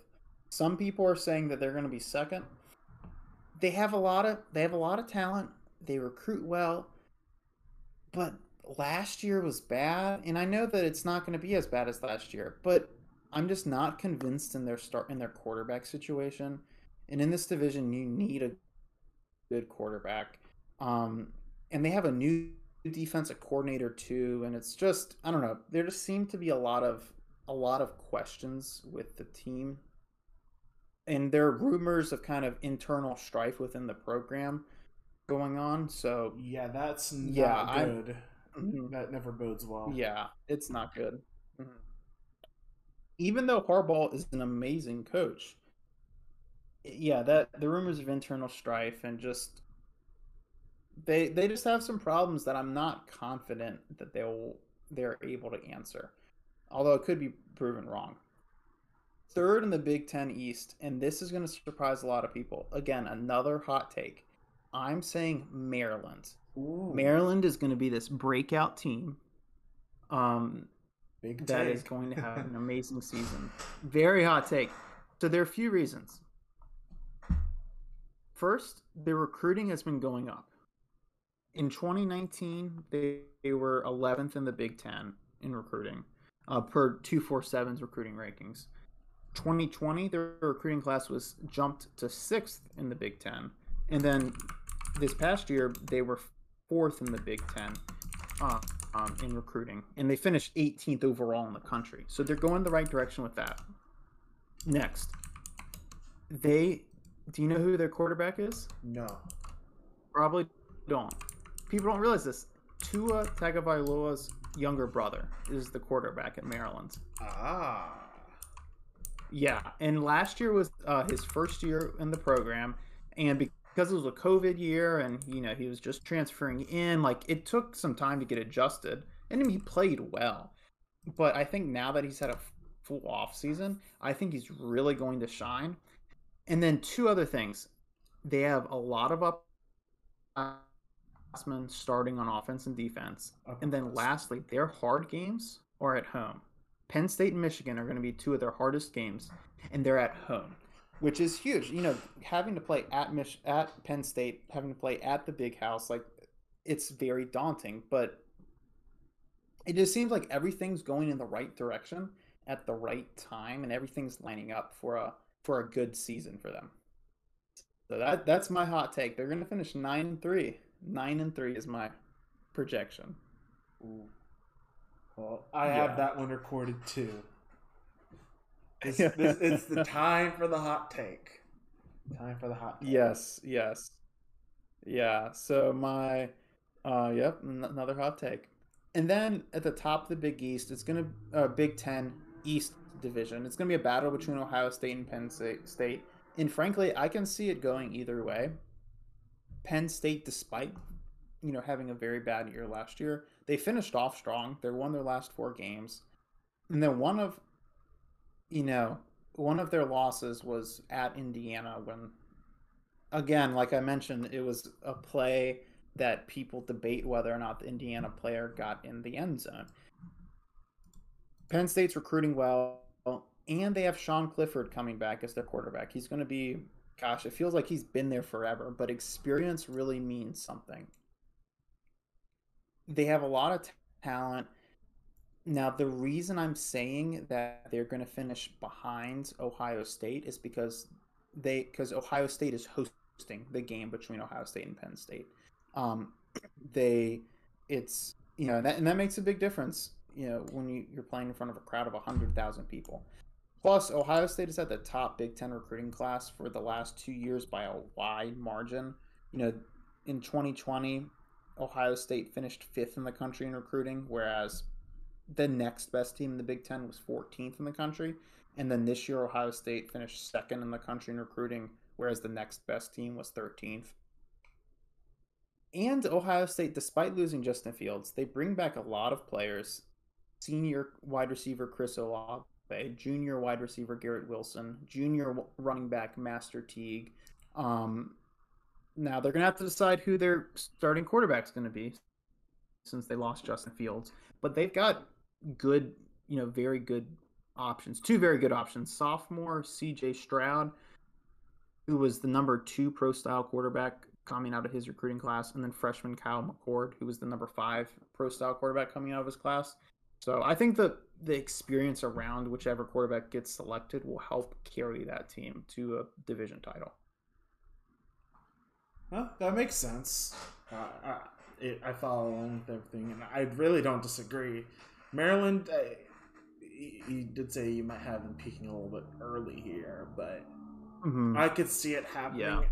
Some people are saying that they're going to be 2nd. They have a lot of talent. They recruit well, but last year was bad, and I know that it's not going to be as bad as last year, but I'm just not convinced in their quarterback situation. And in this division, you need a good quarterback. And they have a new defensive coordinator too, and it's just, I don't know. There just seem to be a lot of questions with the team, and there are rumors of kind of internal strife within the program going on. So that's not good. That never bodes well. Yeah, it's not good. Mm-hmm. Even though Harbaugh is an amazing coach, the rumors of internal strife and just they just have some problems that I'm not confident that they're able to answer. although it could be proven wrong. Third in the Big Ten East, and this is going to surprise a lot of people. Again, another hot take. I'm saying Maryland. Ooh. Maryland is going to be this breakout team that is going to have an amazing season. Very hot take. So there are a few reasons. First, their recruiting has been going up. In 2019, they were 11th in the Big Ten in recruiting, per 247's recruiting rankings. 2020, their recruiting class was jumped to 6th in the Big Ten. And then this past year, they were 4th in the Big Ten in recruiting. And they finished 18th overall in the country. So they're going the right direction with that. Next, do you know who their quarterback is? No. Probably don't. People don't realize this. Tua Tagovailoa's younger brother is the quarterback at Maryland. Ah. Yeah, and last year was his first year in the program, and because it was a COVID year and, you know, he was just transferring in, like, it took some time to get adjusted, and he played well. But I think now that he's had a full offseason, I think he's really going to shine. And then two other things. They have a lot of upperclassmen starting on offense and defense. And then lastly, their hard games are at home. Penn State and Michigan are going to be two of their hardest games, and they're at home, which is huge. You know, having to play at Penn State, having to play at the Big House, like, it's very daunting. But it just seems like everything's going in the right direction at the right time, and everything's lining up for a good season for them. So that's my hot take. They're going to finish 9-3. 9-3 is my projection. Ooh. Well, I have that one recorded too. It's the time for the hot take. Time for the hot take. Yes. Yeah, so my, another hot take. And then at the top of the Big Ten East division, it's going to be a battle between Ohio State and Penn State. And frankly, I can see it going either way. Penn State, despite, you know, having a very bad year last year, they finished off strong. They won their last four games. And then one of their losses was at Indiana when, again, like I mentioned, it was a play that people debate whether or not the Indiana player got in the end zone. Penn State's recruiting well, and they have Sean Clifford coming back as their quarterback. He's going to be, gosh, it feels like he's been there forever, but experience really means something. They have a lot of talent. Now, the reason I'm saying that they're going to finish behind Ohio State is because Ohio State is hosting the game between Ohio State and Penn State. That makes a big difference, you know, when you're playing in front of a crowd of 100,000 people. Plus, Ohio State is at the top Big Ten recruiting class for the last 2 years by a wide margin. You know, in 2020, Ohio State finished 5th in the country in recruiting, whereas the next best team in the Big Ten was 14th in the country. And then this year, Ohio State finished 2nd in the country in recruiting, whereas the next best team was 13th. And Ohio State, despite losing Justin Fields, they bring back a lot of players. Senior wide receiver Chris Olave, junior wide receiver Garrett Wilson, junior running back Master Teague. Now they're going to have to decide who their starting quarterback's going to be since they lost Justin Fields. But they've got good, you know, very good options. Two very good options. Sophomore CJ Stroud, who was the number 2 pro-style quarterback coming out of his recruiting class, and then freshman Kyle McCord, who was the number 5 pro-style quarterback coming out of his class. So I think the experience around whichever quarterback gets selected will help carry that team to a division title. Well, that makes sense. I follow along with everything, and I really don't disagree. Maryland, you did say you might have them peaking a little bit early here, but I could see it happening. Yeah.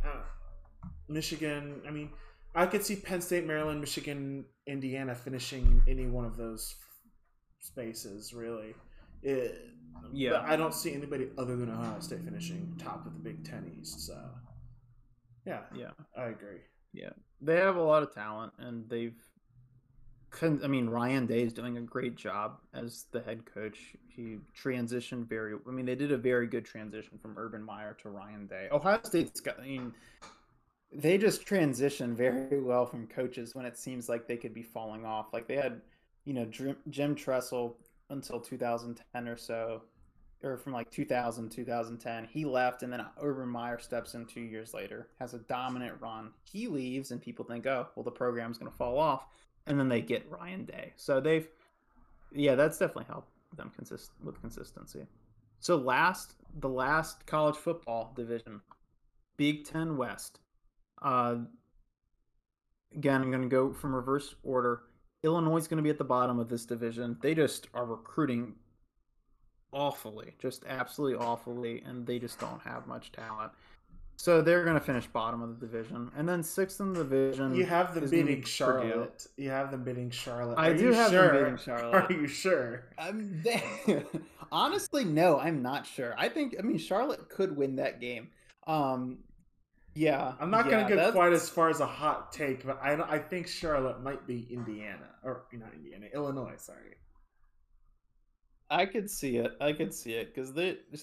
Michigan, I mean, I could see Penn State, Maryland, Michigan, Indiana finishing in any one of those spaces, really. But I don't see anybody other than Ohio State finishing top of the Big Ten East, so... Yeah, I agree. Yeah, they have a lot of talent, and they've I mean, Ryan Day is doing a great job as the head coach. He transitioned very. I mean, they did a very good transition from Urban Meyer to Ryan Day. Ohio State's got. I mean, they just transition very well from coaches when it seems like they could be falling off. Like they had, you know, Jim Tressel until 2010 or so, or from like 2000 to 2010. He left, and then Urban Meyer steps in 2 years later, has a dominant run. He leaves, and people think, oh, well, the program's going to fall off. And then they get Ryan Day. So they've, yeah, that's definitely helped them with consistency. So the last college football division, Big Ten West. Again, I'm going to go from reverse order. Illinois is going to be at the bottom of this division. They just are recruiting awfully, just absolutely awfully, and they just don't have much talent. So they're going to finish bottom of the division. And then sixth in the division. You have them beating Charlotte. You have them beating Charlotte. I do have them beating Charlotte. Are you sure? Honestly, no, I'm not sure. I mean, Charlotte could win that game. Yeah. I'm not going to go quite as far as a hot take, but I think Charlotte might be Illinois, sorry. I could see it because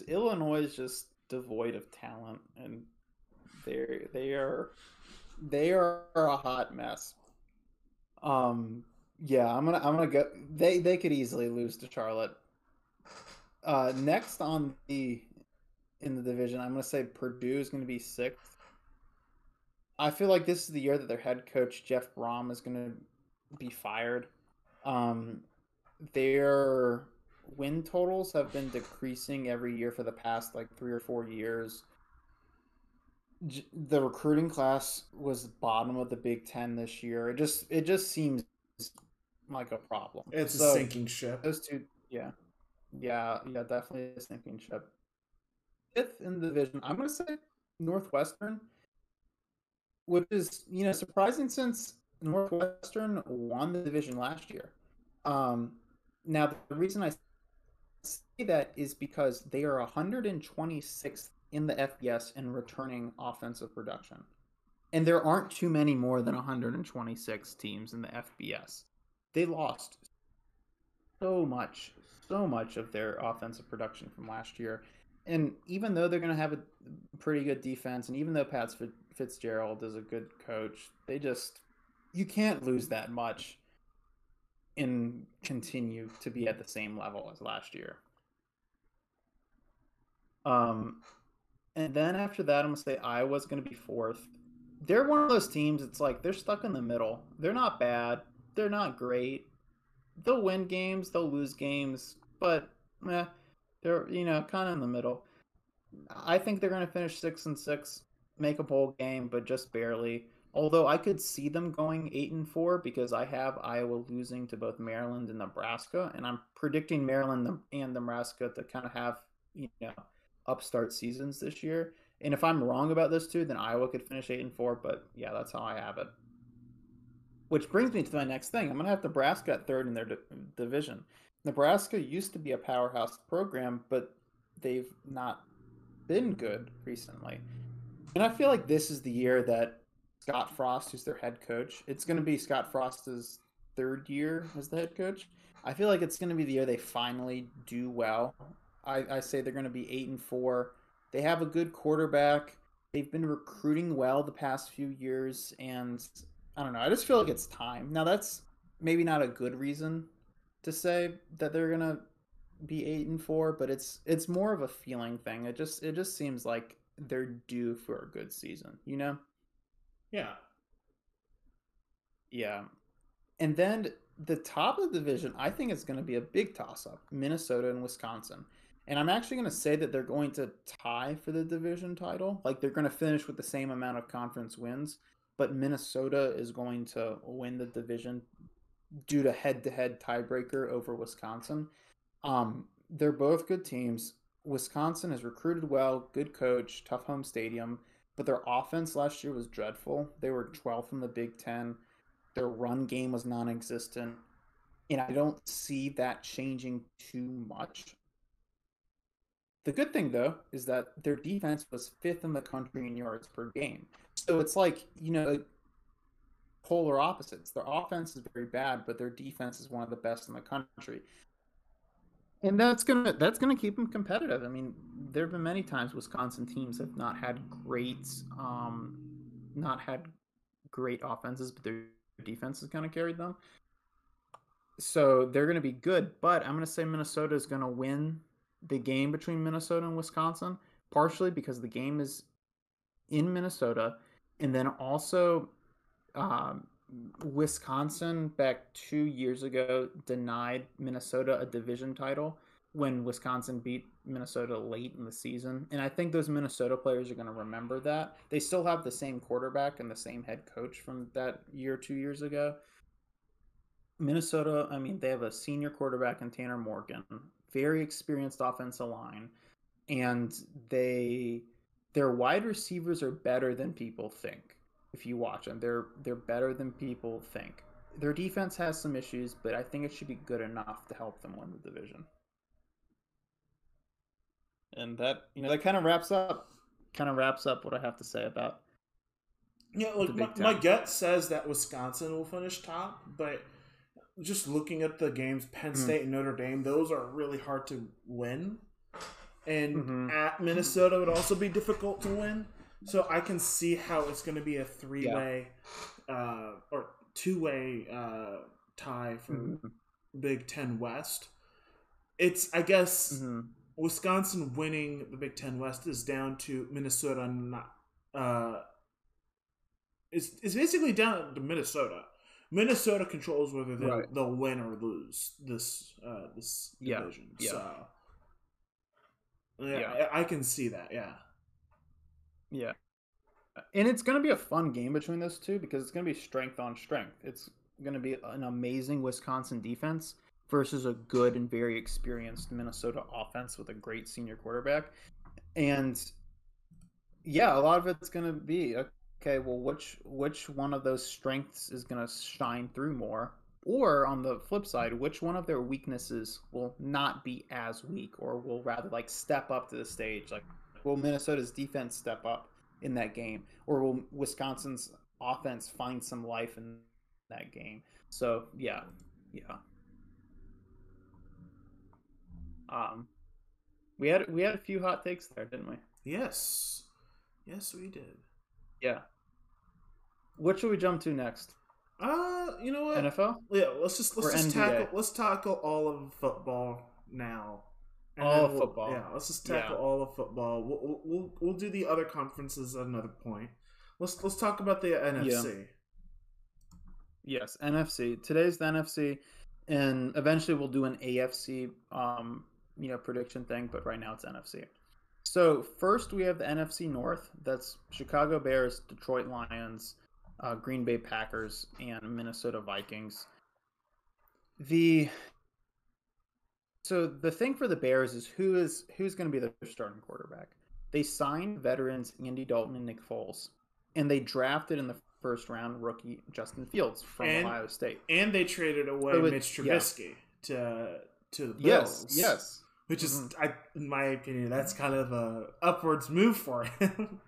Illinois is just devoid of talent and they are a hot mess. I'm gonna go. They could easily lose to Charlotte. Next on in the division, I'm gonna say Purdue is gonna be sixth. I feel like this is the year that their head coach Jeff Brom is gonna be fired. Their win totals have been decreasing every year for the past like 3 or 4 years. The recruiting class was bottom of the Big Ten this year. It just seems like a problem. It's a sinking ship. Those two, yeah, definitely a sinking ship. Fifth in the division, I'm going to say Northwestern, which is surprising since Northwestern won the division last year. Now the reason I say that is because they are 126th in the FBS in returning offensive production. And there aren't too many more than 126 teams in the FBS. They lost so much of their offensive production from last year. And even though they're going to have a pretty good defense, and even though Pat Fitzgerald is a good coach, you can't lose that much and continue to be at the same level as last year. And then after that, I'm going to say Iowa's going to be fourth. They're one of those teams, it's like they're stuck in the middle. They're not bad. They're not great. They'll win games. They'll lose games. But they're, kind of in the middle. I think they're going to finish 6-6, make a bowl game, but just barely. Although I could see them going 8-4 because I have Iowa losing to both Maryland and Nebraska, and I'm predicting Maryland and Nebraska to kind of have, upstart seasons this year. And if I'm wrong about those two, then Iowa could finish 8-4. But yeah, that's how I have it. Which brings me to my next thing. I'm going to have Nebraska at third in their division. Nebraska used to be a powerhouse program, but they've not been good recently. And I feel like this is the year that Scott Frost, who's their head coach. It's going to be Scott Frost's third year as the head coach. I feel like it's going to be the year they finally do well. I say they're going to be 8-4. They have a good quarterback. They've been recruiting well the past few years, and I don't know. I just feel like it's time. Now, that's maybe not a good reason to say that they're going to be 8-4, but it's more of a feeling thing. It just seems like they're due for a good season, Yeah. And then the top of the division, I think it's going to be a big toss-up, Minnesota and Wisconsin. And I'm actually going to say that they're going to tie for the division title. Like, they're going to finish with the same amount of conference wins, but Minnesota is going to win the division due to head-to-head tiebreaker over Wisconsin. They're both good teams. Wisconsin has recruited well, good coach, tough home stadium. But their offense last year was dreadful. They were 12th in the Big Ten. Their run game was non-existent. And I don't see that changing too much. The good thing, though, is that their defense was 5th in the country in yards per game. So it's like, polar opposites. Their offense is very bad, but their defense is one of the best in the country. And that's gonna keep them competitive. I mean, there have been many times Wisconsin teams have not had great offenses, but their defense has kind of carried them. So they're going to be good, but I'm going to say Minnesota is going to win the game between Minnesota and Wisconsin, partially because the game is in Minnesota, and then also Wisconsin back 2 years ago denied Minnesota a division title when Wisconsin beat Minnesota late in the season. And I think those Minnesota players are going to remember that. They still have the same quarterback and the same head coach from that year 2 years ago. Minnesota, I mean, they have a senior quarterback in Tanner Morgan, very experienced offensive line, and their wide receivers are better than people think. If you watch them, they're better than people think. Their defense has some issues, but I think it should be good enough to help them win the division. And that, you know, that kind of wraps up what I have to say about. Yeah, look, my gut says that Wisconsin will finish top, but just looking at the games, Penn State and Notre Dame, those are really hard to win. And at Minnesota would also be difficult to win. So I can see how it's going to be a three-way or two-way tie for Big Ten West. It's, I guess, Wisconsin winning the Big Ten West is down to Minnesota not. It's basically down to Minnesota. Minnesota controls whether they'll win or lose this division. Yeah. So, I can see that. Yeah. Yeah. And it's going to be a fun game between those two because it's going to be strength on strength. It's going to be an amazing Wisconsin defense versus a good and very experienced Minnesota offense with a great senior quarterback. And yeah, a lot of it's going to be okay, well, which one of those strengths is going to shine through more? Or on the flip side, which one of their weaknesses will not be as weak or will rather like step up to the stage? Like, will Minnesota's defense step up in that game? Or will Wisconsin's offense find some life in that game? So, yeah. We had a few hot takes there, didn't we? Yes, we did. Yeah. What should we jump to next? You know what? NFL? Yeah, let's just tackle all of football now. And all of football. Yeah, let's just tackle all of football. We'll do the other conferences at another point. Let's talk about the NFC. Yeah. Yes, NFC. Today's the NFC, and eventually we'll do an AFC prediction thing, but right now it's NFC. So first we have the NFC North. That's Chicago Bears, Detroit Lions, Green Bay Packers, and Minnesota Vikings. So the thing for the Bears is who's going to be their starting quarterback. They signed veterans Andy Dalton and Nick Foles, and they drafted in the first round rookie Justin Fields from Ohio State. And they traded away Mitch Trubisky to the Bills. Yes. Which is, in my opinion, that's kind of a upwards move for him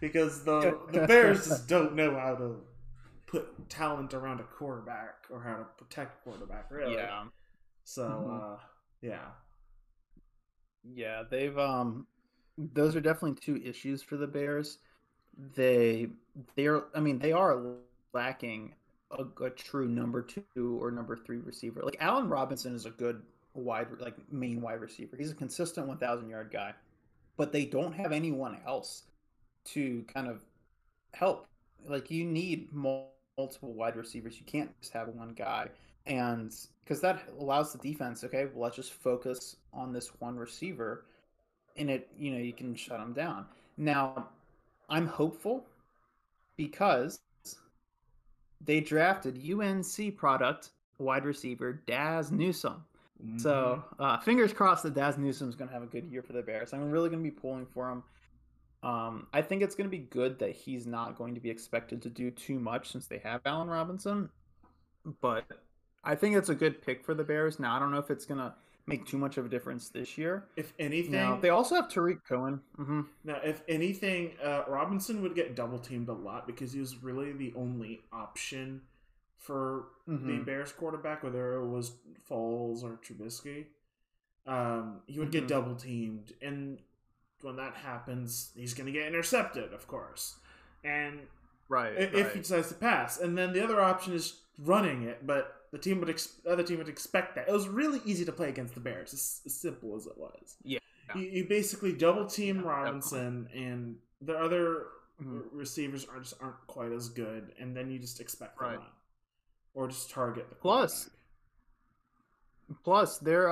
because the Bears just don't know how to put talent around a quarterback or how to protect a quarterback, really. Yeah. So. Yeah, they've those are definitely two issues for the Bears. They are lacking a true number two or number three receiver. Like Allen Robinson is a good main wide receiver. He's a consistent 1,000-yard guy, but they don't have anyone else to kind of help. Like you need multiple wide receivers. You can't just have one guy. And because that allows the defense, let's just focus on this one receiver and you can shut him down. Now, I'm hopeful because they drafted UNC product wide receiver Daz Newsome. So fingers crossed that Daz Newsome is going to have a good year for the Bears. I'm really going to be pulling for him. I think it's going to be good that he's not going to be expected to do too much since they have Allen Robinson. But I think it's a good pick for the Bears. Now, I don't know if it's going to make too much of a difference this year. If anything, now, they also have Tariq Cohen. Mm-hmm. Now, if anything, Robinson would get double teamed a lot because he was really the only option for the Bears quarterback, whether it was Foles or Trubisky. He would get double teamed, and when that happens, he's going to get intercepted, of course. And if he decides to pass, and then the other option is running it, but the team would other team would expect that. It was really easy to play against the Bears, as simple as it was. Yeah, you basically double team Robinson, definitely. And the other receivers aren't quite as good, and then you just expect them not, or just target the quarterback. Plus, they're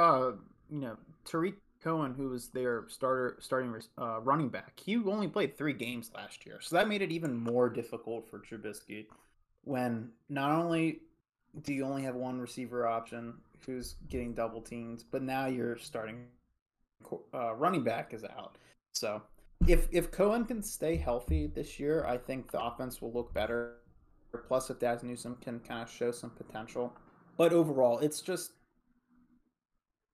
Tariq Cohen, who was their starting running back, he only played 3 games last year, so that made it even more difficult for Trubisky. When not only do you only have one receiver option who's getting double teamed, but now your starting running back is out. So if Cohen can stay healthy this year, I think the offense will look better. Plus, if Daz Newsome can kind of show some potential, but overall, it's just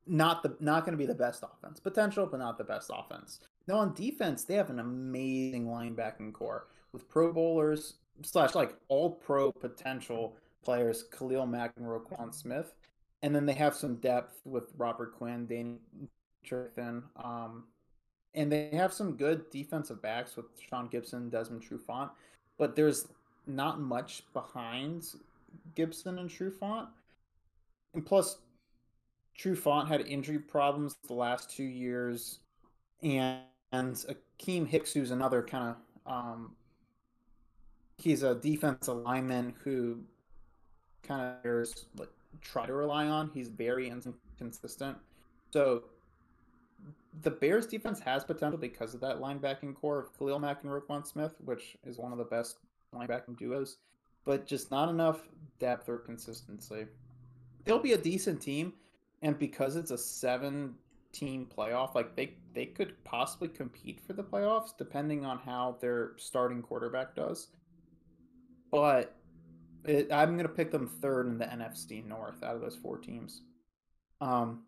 not going to be the best offense potential, but not the best offense. Now on defense, they have an amazing linebacking core with Pro Bowlers / like all pro potential players, Khalil Mack and Roquan Smith. And then they have some depth with Robert Quinn, Danny Trithin. And they have some good defensive backs with Sean Gibson, Desmond Trufant, but there's not much behind Gibson and Trufant. And plus, Trufant had injury problems the last 2 years, and Akeem Hicks, who's another kind of he's a defensive lineman who kind of try to rely on. He's very inconsistent. So the Bears defense has potential because of that linebacking core of Khalil Mack and Roquan Smith, which is one of the best linebacking duos, but just not enough depth or consistency. They'll be a decent team, and because it's a 7-team playoff, like they could possibly compete for the playoffs depending on how their starting quarterback does. But I'm going to pick them 3rd in the NFC North out of those 4 teams. And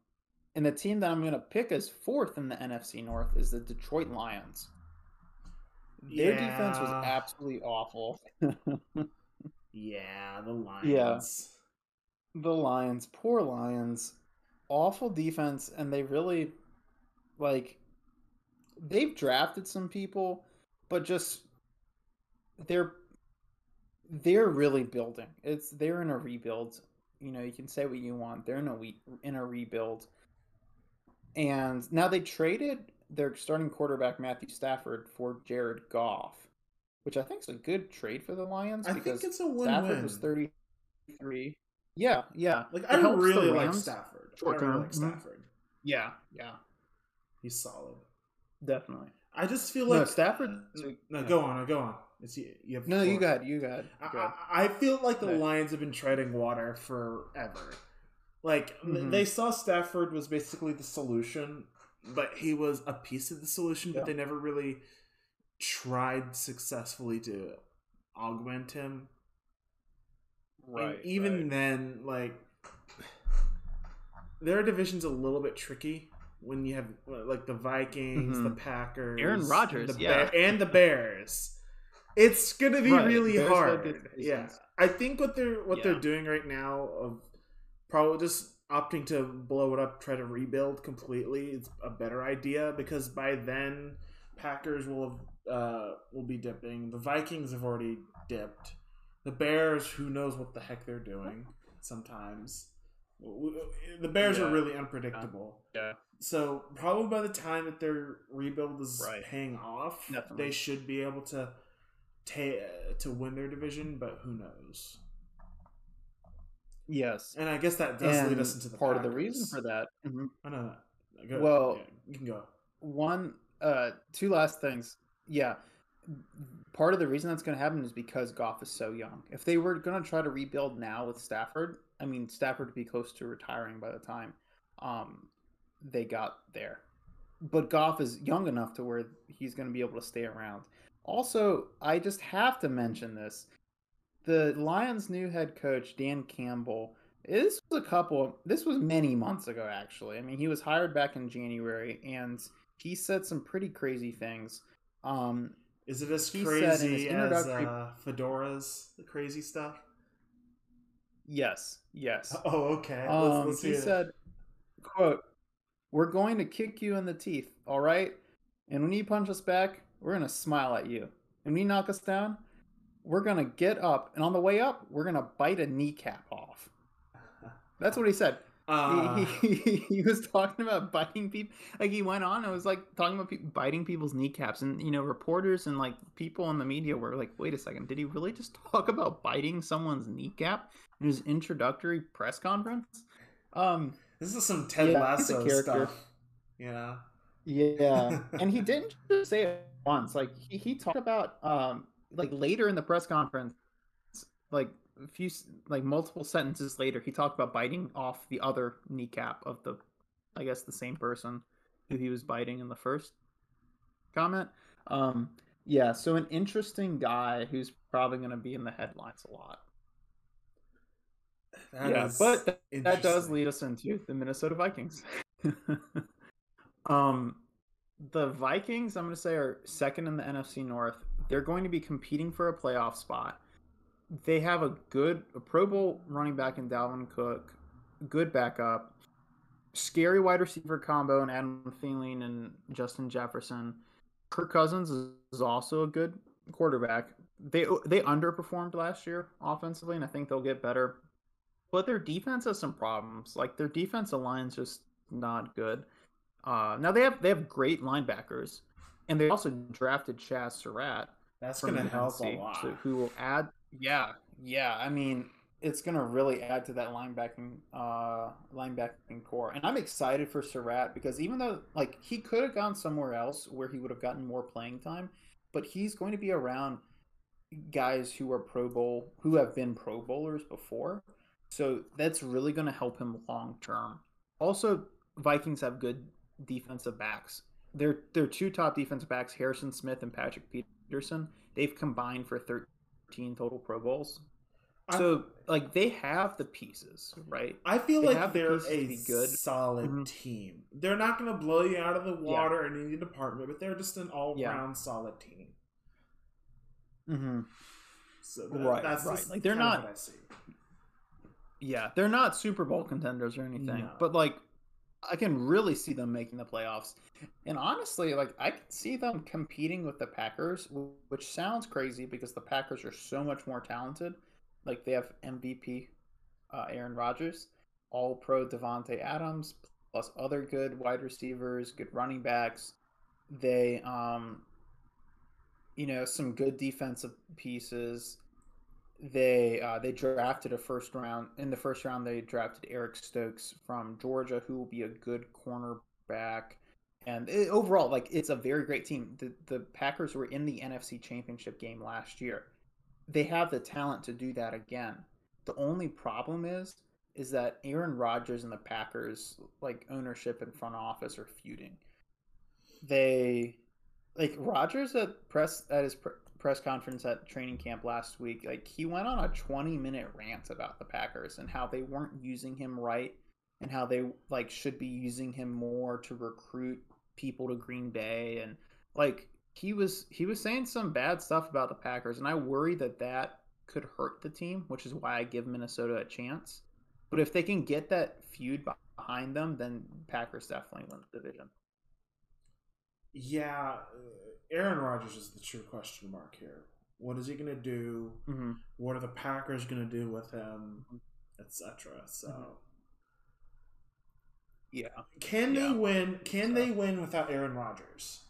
the team that I'm going to pick as 4th in the NFC North is the Detroit Lions. Their defense was absolutely awful. The Lions. The Lions. Poor Lions. Awful defense, and they really, they've drafted some people, but just they're really building. They're in a rebuild. You can say what you want. They're in a rebuild. And now they traded their starting quarterback, Matthew Stafford, for Jared Goff, which I think is a good trade for the Lions. I think it's a win-win. Stafford was 33. Yeah. I don't really like Stafford. Yeah. He's solid. Definitely. I just feel like... No, Stafford... No, go on. You got it. I feel like the Lions have been treading water forever. They saw Stafford was basically the solution, but he was a piece of the solution, but they never really tried successfully to augment him. Right. And even then, their division's a little bit tricky when you have the Vikings, the Packers, Aaron Rodgers, and the Bears. It's gonna be really hard. Yeah, I think what they're doing right now of probably just opting to blow it up, try to rebuild completely, is a better idea, because by then Packers will be dipping. The Vikings have already dipped. The Bears, who knows what the heck they're doing? Sometimes the Bears are really unpredictable. Yeah. So probably by the time that their rebuild is paying off, they should be able to win their division, but who knows? Yes, and I guess that does lead us into the part Packers. Of the reason for that. Mm-hmm. Oh, no. Well, you can go. 2 last things. Yeah, part of the reason that's going to happen is because Goff is so young. If they were going to try to rebuild now with Stafford, Stafford would be close to retiring by the time they got there. But Goff is young enough to where he's going to be able to stay around. Also, I just have to mention this. The Lions' new head coach, Dan Campbell, This was many months ago, actually. I mean, he was hired back in January, and he said some pretty crazy things. Is it as crazy as Fedora's crazy stuff? Yes. Oh, okay. Let's he said, quote, "We're going to kick you in the teeth, all right? And when you punch us back, we're going to smile at you. And when you knock us down, we're going to get up. And on the way up, we're going to bite a kneecap off." That's what he said. He was talking about biting people. Like, he went on and was like talking about biting people's kneecaps, and reporters and like people in the media were like, "Wait a second, did he really just talk about biting someone's kneecap in his introductory press conference?" This is some Ted Lasso stuff, Yeah, and he didn't just say it once. Like he talked about like later in the press conference, like a few, like multiple sentences later, he talked about biting off the other kneecap of the, I guess, the same person who he was biting in the first comment. So an interesting guy who's probably going to be in the headlines a lot. That does lead us into the Minnesota Vikings. The Vikings, I'm going to say, are second in the NFC North. They're going to be competing for a playoff spot. They have a Pro Bowl running back in Dalvin Cook, good backup, scary wide receiver combo in Adam Thielen and Justin Jefferson. Kirk Cousins is also a good quarterback. They underperformed last year offensively, and I think they'll get better. But their defense has some problems. Like, their defensive line's just not good. Now they have great linebackers, and they also drafted Chaz Surratt. That's going to help a lot. Who will add? Yeah. I mean, it's going to really add to that linebacking core. And I'm excited for Surratt because even though, like, he could have gone somewhere else where he would have gotten more playing time, but he's going to be around guys who have been Pro Bowlers before. So that's really going to help him long term. Also, Vikings have good defensive backs. Their two top defensive backs, Harrison Smith and Patrick Peterson, they've combined for 13 total Pro Bowls. So, like, they have the pieces, right? I feel like they're a solid team. They're not going to blow you out of the water in any department, but they're just an all-round solid team. Mm-hmm. So that's right. Like, they're not. I see. Yeah, they're not Super Bowl contenders or anything, but like, I can really see them making the playoffs. And honestly, like, I can see them competing with the Packers, which sounds crazy because the Packers are so much more talented. Like, they have MVP Aaron Rodgers, all-pro Devontae Adams, plus other good wide receivers, good running backs. They, some good defensive pieces. They drafted in the first round they drafted Eric Stokes from Georgia, who will be a good cornerback, and overall, like, it's a very great team. The Packers were in the NFC Championship game last year. They have the talent to do that again. The only problem is that Aaron Rodgers and the Packers, like, ownership and front office are feuding. They, like, Rodgers press conference at training camp last week, like, he went on a 20-minute rant about the Packers and how they weren't using him right and how they, like, should be using him more to recruit people to Green Bay. And, like, he was saying some bad stuff about the Packers, and I worry that could hurt the team, which is why I give Minnesota a chance. But if they can get that feud behind them, then Packers definitely win the division. Yeah, Aaron Rodgers is the true question mark here. What is he going to do? Mm-hmm. What are the Packers going to do with him, etc.? So, they win? Can they win without Aaron Rodgers?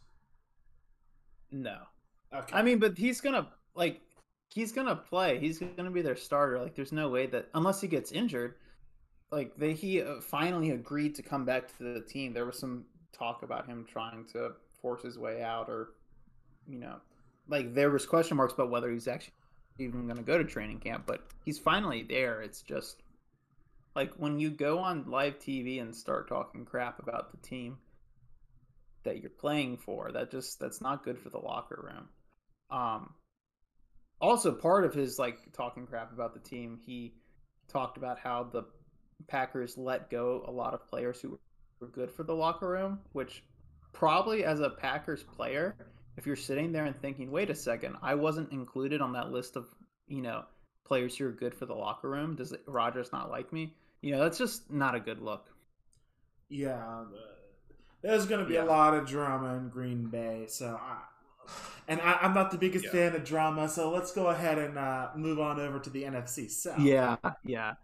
No. Okay. I mean, but he's gonna play. He's gonna be their starter. Like, there's no way that, unless he gets injured, like, he finally agreed to come back to the team. There was some talk about him trying to force his way out, or like, there was question marks about whether he's actually even going to go to training camp, but he's finally there. It's just like, when you go on live TV and start talking crap about the team that you're playing for, that's not good for the locker room. Also, part of his, like, talking crap about the team, he talked about how the Packers let go a lot of players who were good for the locker room, which probably as a Packers player, if you're sitting there and thinking, wait a second, I wasn't included on that list of, you know, players who are good for the locker room. Does Rodgers not like me? You know, that's just not a good look. Yeah. There's going to be a lot of drama in Green Bay. So I'm not the biggest fan of drama. So let's go ahead and move on over to the NFC South. Yeah. Yeah.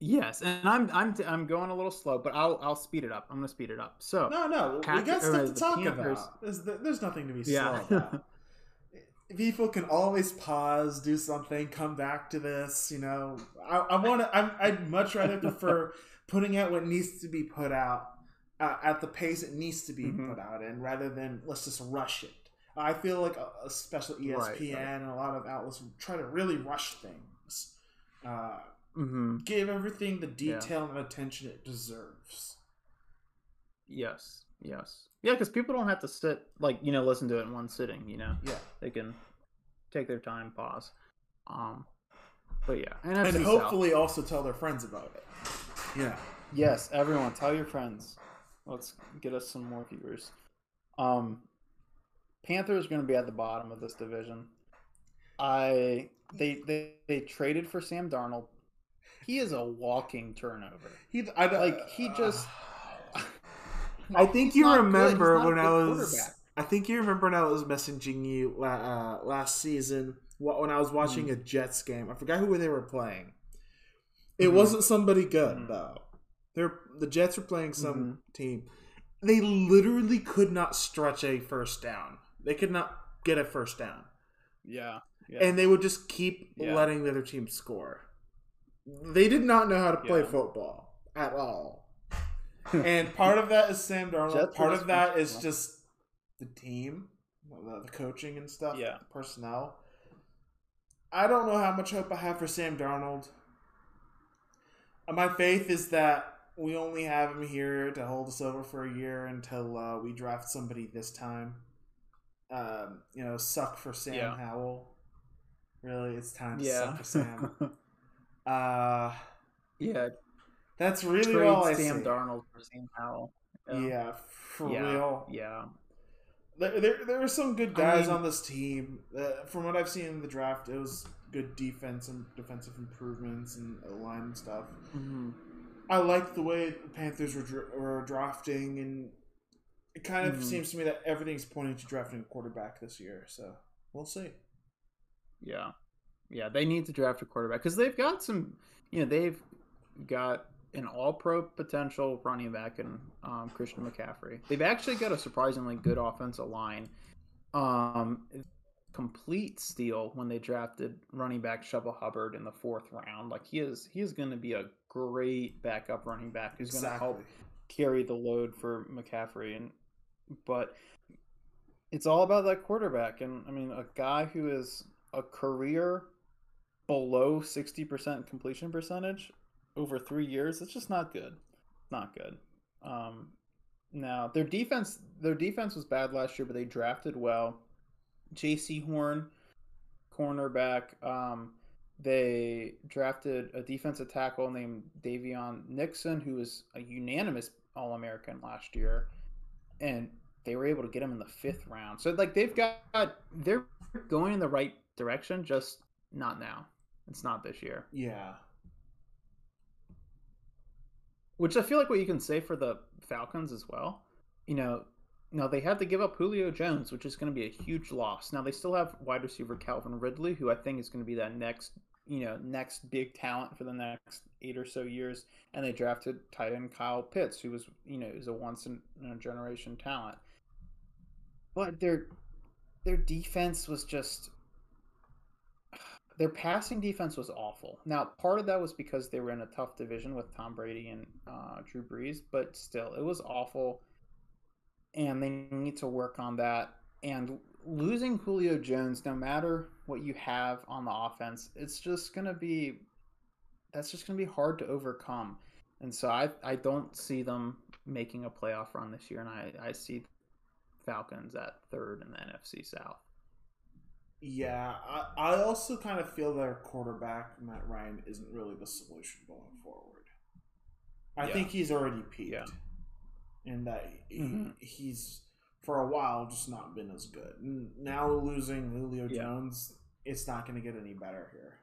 Yes, and I'm going a little slow, but I'll speed it up. I'm gonna speed it up. So no, we got stuff to talk about. There's nothing to be slow about. People can always pause, do something, come back to this. You know, I'd much rather prefer putting out what needs to be put out at the pace it needs to be put out in, rather than let's just rush it. I feel like especially ESPN and a lot of outlets try to really rush things. Give everything the detail and attention it deserves. Yes. Yeah, because people don't have to sit, like, you know, listen to it in one sitting, you know? Yeah. They can take their time, pause. But yeah. And hopefully also tell their friends about it. Yeah. Yes, everyone, tell your friends. Let's get us some more viewers. Panthers are going to be at the bottom of this division. They traded for Sam Darnold. He is a walking turnover. I think you remember when I was. I think you remember when I was messaging you last season when I was watching a Jets game. I forgot who they were playing. It wasn't somebody good though. The Jets were playing some team. They literally could not stretch a first down. They could not get a first down. Yeah. And they would just keep letting the other team score. They did not know how to play football at all. And part of that is Sam Darnold. Part of that is just the team, the coaching and stuff, the personnel. I don't know how much hope I have for Sam Darnold. My faith is that we only have him here to hold us over for a year until we draft somebody this time. Suck for Sam Howell. Really, it's time to suck for Sam. That's really all I see. Sam Darnold for Sam Howell. Real. Yeah, there are some good guys on this team. From what I've seen in the draft, it was good defense and defensive improvements and line stuff. I like the way the Panthers were drafting, and it kind of seems to me that everything's pointing to drafting a quarterback this year. So we'll see. Yeah, they need to draft a quarterback because they've got some, you know, they've got an all-pro potential running back in Christian McCaffrey. They've actually got a surprisingly good offensive line. Complete steal when they drafted running back Chuba Hubbard in the fourth round. Like he is going to be a great backup running back who's going to help carry the load for McCaffrey. But it's all about that quarterback, and I mean a guy who is a career below 60% completion percentage over 3 years, it's just not good. Not good. Now their defense was bad last year, but they drafted well. JC Horn, cornerback. They drafted a defensive tackle named Davion Nixon, who was a unanimous All-American last year, and they were able to get him in the fifth round. So like they're going in the right direction, just not now. It's not this year. Yeah. Which I feel like what you can say for the Falcons as well. You know, now they had to give up Julio Jones, which is going to be a huge loss. Now they still have wide receiver Calvin Ridley, who I think is going to be that next big talent for the next 8 or so years. And they drafted tight end Kyle Pitts, who was, you know, is a once in a generation talent. But their defense was just. Their passing defense was awful. Now, part of that was because they were in a tough division with Tom Brady and Drew Brees, but still, it was awful, and they need to work on that. And losing Julio Jones, no matter what you have on the offense, that's just going to be hard to overcome. And so I don't see them making a playoff run this year, and I see Falcons at third in the NFC South. Yeah, I also kind of feel that our quarterback, Matt Ryan, isn't really the solution going forward. I think he's already peaked. Yeah. And that he's, for a while, just not been as good. Now losing Julio Jones, it's not going to get any better here.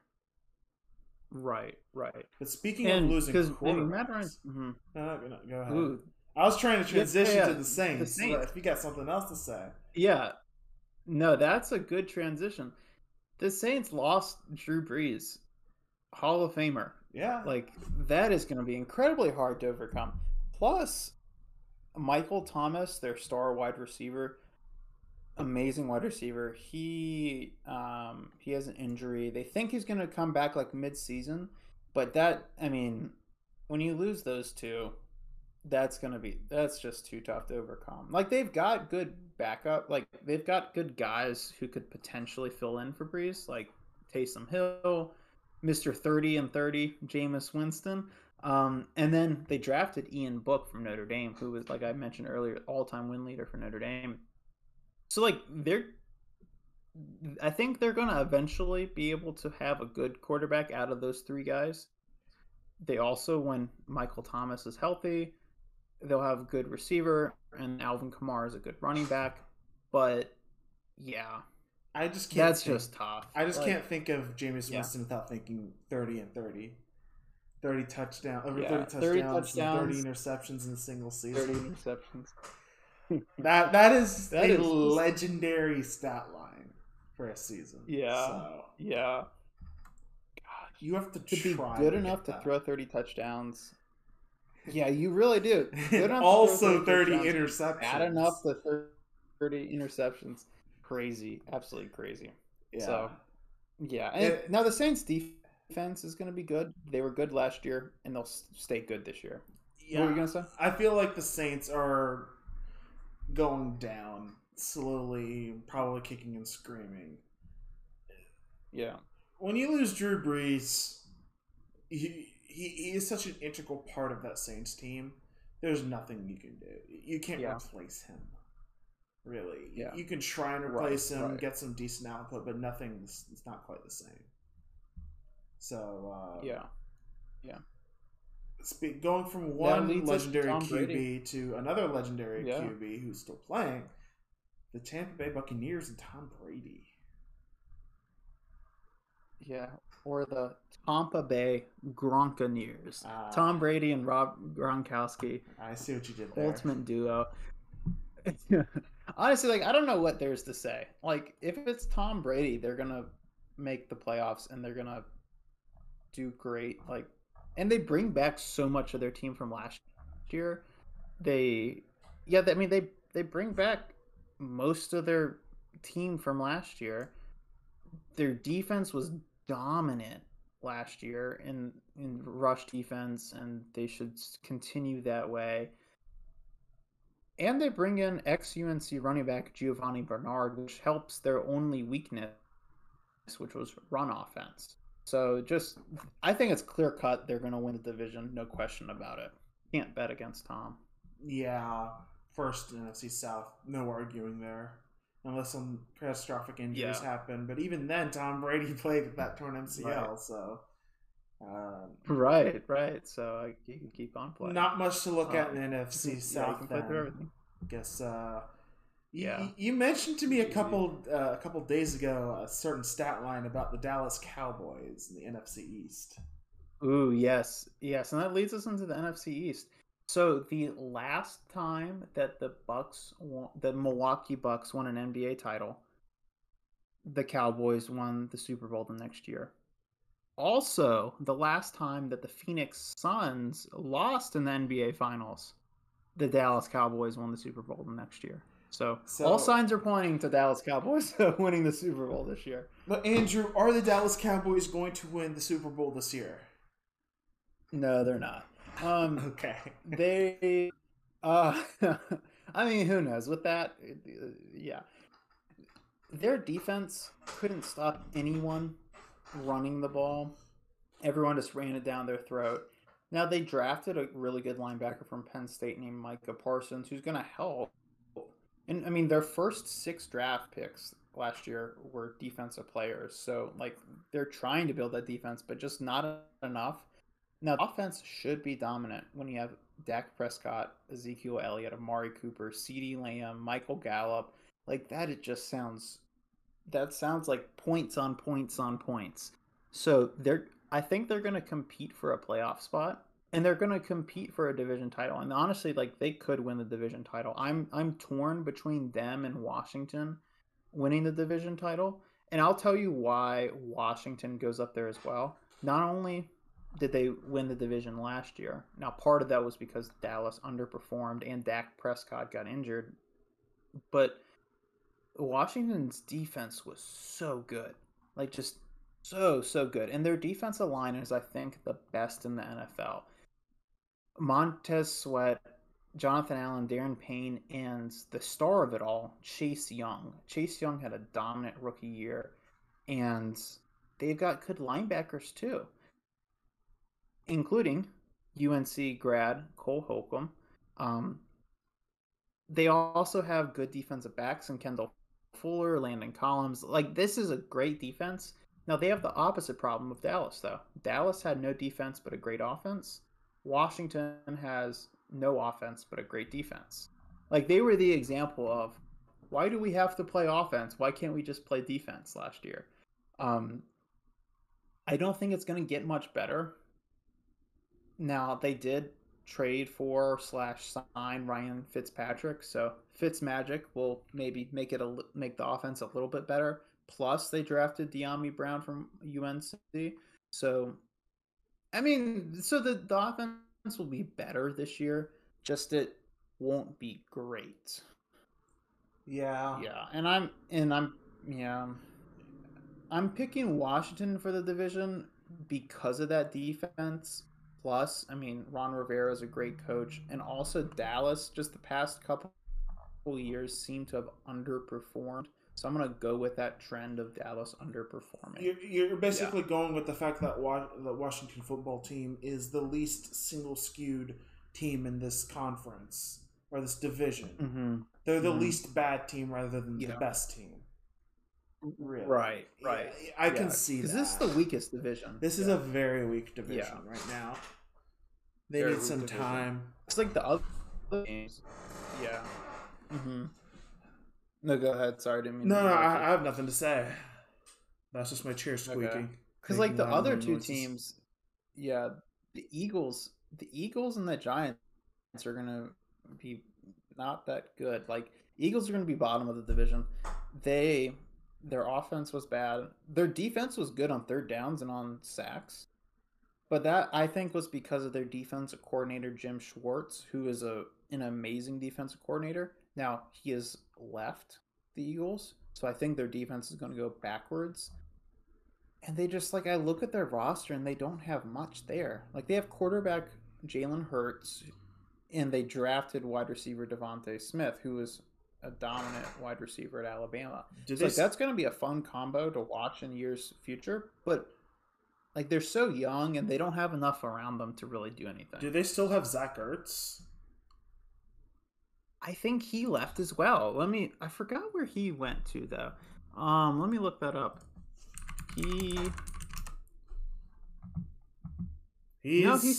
Right. But speaking of losing quarterbacks, go ahead. Ooh. I was trying to transition to the Saints. If you got something else to say. Yeah. No, that's a good transition. The Saints lost Drew Brees, Hall of Famer. Yeah. Like, that is going to be incredibly hard to overcome. Plus, Michael Thomas, their star wide receiver, amazing wide receiver. He has an injury. They think he's going to come back like mid-season, but when you lose those two, that's just too tough to overcome. Like, they've got good backup. Like, they've got good guys who could potentially fill in for Brees, like Taysom Hill, Mr. 30 and 30, Jameis Winston. And then they drafted Ian Book from Notre Dame, who was, like I mentioned earlier, all-time win leader for Notre Dame. So, like, I think they're going to eventually be able to have a good quarterback out of those three guys. They also, when Michael Thomas is healthy, they'll have a good receiver, and Alvin Kamara is a good running back. But, yeah, I just can't. That's just tough. I just can't think of Jameis Winston without thinking 30 and 30. 30 touchdowns, 30 interceptions in a single season. 30 interceptions. that is legendary stat line for a season. Yeah. So, yeah. God, you have to be good enough to throw 30 touchdowns. Yeah, you really do. Good enough also, 30 interceptions. Bad enough to 30 interceptions. Crazy, absolutely crazy. Yeah. So, yeah. And now the Saints defense is going to be good. They were good last year, and they'll stay good this year. Yeah. What were you going to say? I feel like the Saints are going down slowly, probably kicking and screaming. Yeah. When you lose Drew Brees, he is such an integral part of that Saints team. There's nothing you can do. You can't replace him, really. Yeah. You can try and replace him, get some decent output, but it's not quite the same. So, going from one legendary QB to another legendary QB who's still playing, the Tampa Bay Buccaneers and Tom Brady. Yeah, or the Tampa Bay Gronkaneers. Tom Brady and Rob Gronkowski. I see what you did there. Ultimate duo. Honestly, like, I don't know what there's to say. Like, if it's Tom Brady, they're going to make the playoffs and they're going to do great, like, and they bring back so much of their team from last year. They bring back most of their team from last year. Their defense was dominant last year in rush defense, and they should continue that way. And they bring in ex-UNC running back Giovanni Bernard, which helps their only weakness, which was run offense. So I think it's clear-cut. They're going to win the division, no question about it. Can't bet against Tom. Yeah, first NFC South, no arguing there, unless some catastrophic injuries happen. But even then, Tom Brady played at that torn MCL, so. Right. So you can keep on playing. Not much to look at in NFC South. You can play through everything. I guess. You mentioned to me a couple days ago a certain stat line about the Dallas Cowboys in the NFC East. Ooh, yes, and that leads us into the NFC East. So the last time that the Milwaukee Bucks won an NBA title, the Cowboys won the Super Bowl the next year. Also, the last time that the Phoenix Suns lost in the NBA Finals, the Dallas Cowboys won the Super Bowl the next year. So all signs are pointing to Dallas Cowboys winning the Super Bowl this year. But Andrew, are the Dallas Cowboys going to win the Super Bowl this year? No, they're not. Okay. They, who knows with that? Yeah. Their defense couldn't stop anyone running the ball. Everyone just ran it down their throat. Now they drafted a really good linebacker from Penn State named Micah Parsons, who's going to help. And, their first 6 draft picks last year were defensive players. So, like, they're trying to build that defense, but just not enough Now, offense should be dominant when you have Dak Prescott, Ezekiel Elliott, Amari Cooper, CeeDee Lamb, Michael Gallup. Like that, it just sounds, that sounds like points on points on points. So they're, I think they're going to compete for a playoff spot, and they're going to compete for a division title. And honestly, like they could win the division title. I'm torn between them and Washington winning the division title. And I'll tell you why Washington goes up there as well. Not only did they win the division last year, now part of that was because Dallas underperformed and Dak Prescott got injured, but Washington's defense was so good. Like just so good. And their defensive line is, I think, the best in the NFL. Montez Sweat, Jonathan Allen, Darren Payne, and the star of it all, Chase Young. Chase Young had a dominant rookie year, and they've got good linebackers too, including UNC grad Cole Holcomb. They also have good defensive backs in Kendall Fuller, Landon Collins. Like, this is a great defense. Now, they have the opposite problem of Dallas, though. Dallas had no defense but a great offense. Washington has no offense but a great defense. Like, they were the example of, why do we have to play offense? Why can't we just play defense last year? I don't think it's going to get much better. Now, they did trade for slash sign Ryan Fitzpatrick, so Fitzmagic will maybe make the offense a little bit better. Plus, they drafted De'Ami Brown from UNC. So, I mean, so the offense will be better this year. Just it won't be great. Yeah. Yeah, and I'm picking Washington for the division because of that defense. Plus, I mean, Ron Rivera is a great coach. And also Dallas, just the past couple years, seemed to have underperformed. So I'm going to go with that trend of Dallas underperforming. You're basically going with the fact that the Washington football team is the least single skewed team in this conference or this division. Mm-hmm. They're the least bad team rather than the best team. Really. Right. Yeah, I can see that. This is the weakest division. This is a very weak division right now. They need some time. It's like the other games. Yeah. Mm-hmm. No, go ahead. Sorry, didn't mean. No, I have nothing to say. That's just my chair squeaking. Because like the other two teams, the Eagles and the Giants are gonna be not that good. Like Eagles are gonna be bottom of the division. Their offense was bad. Their defense was good on third downs and on sacks, but that I think was because of their defensive coordinator Jim Schwartz, who is an amazing defensive coordinator. Now, he has left the Eagles, so I think their defense is going to go backwards. And they just, like, I look at their roster, and they don't have much there. Like, they have quarterback Jalen Hurts, and they drafted wide receiver Devontae Smith, who is a dominant wide receiver at Alabama. That's going to be a fun combo to watch in years future, but, like, they're so young, and they don't have enough around them to really do anything. Do they still have Zach Ertz? I think he left as well. I forgot where he went to though. Let me look that up. He's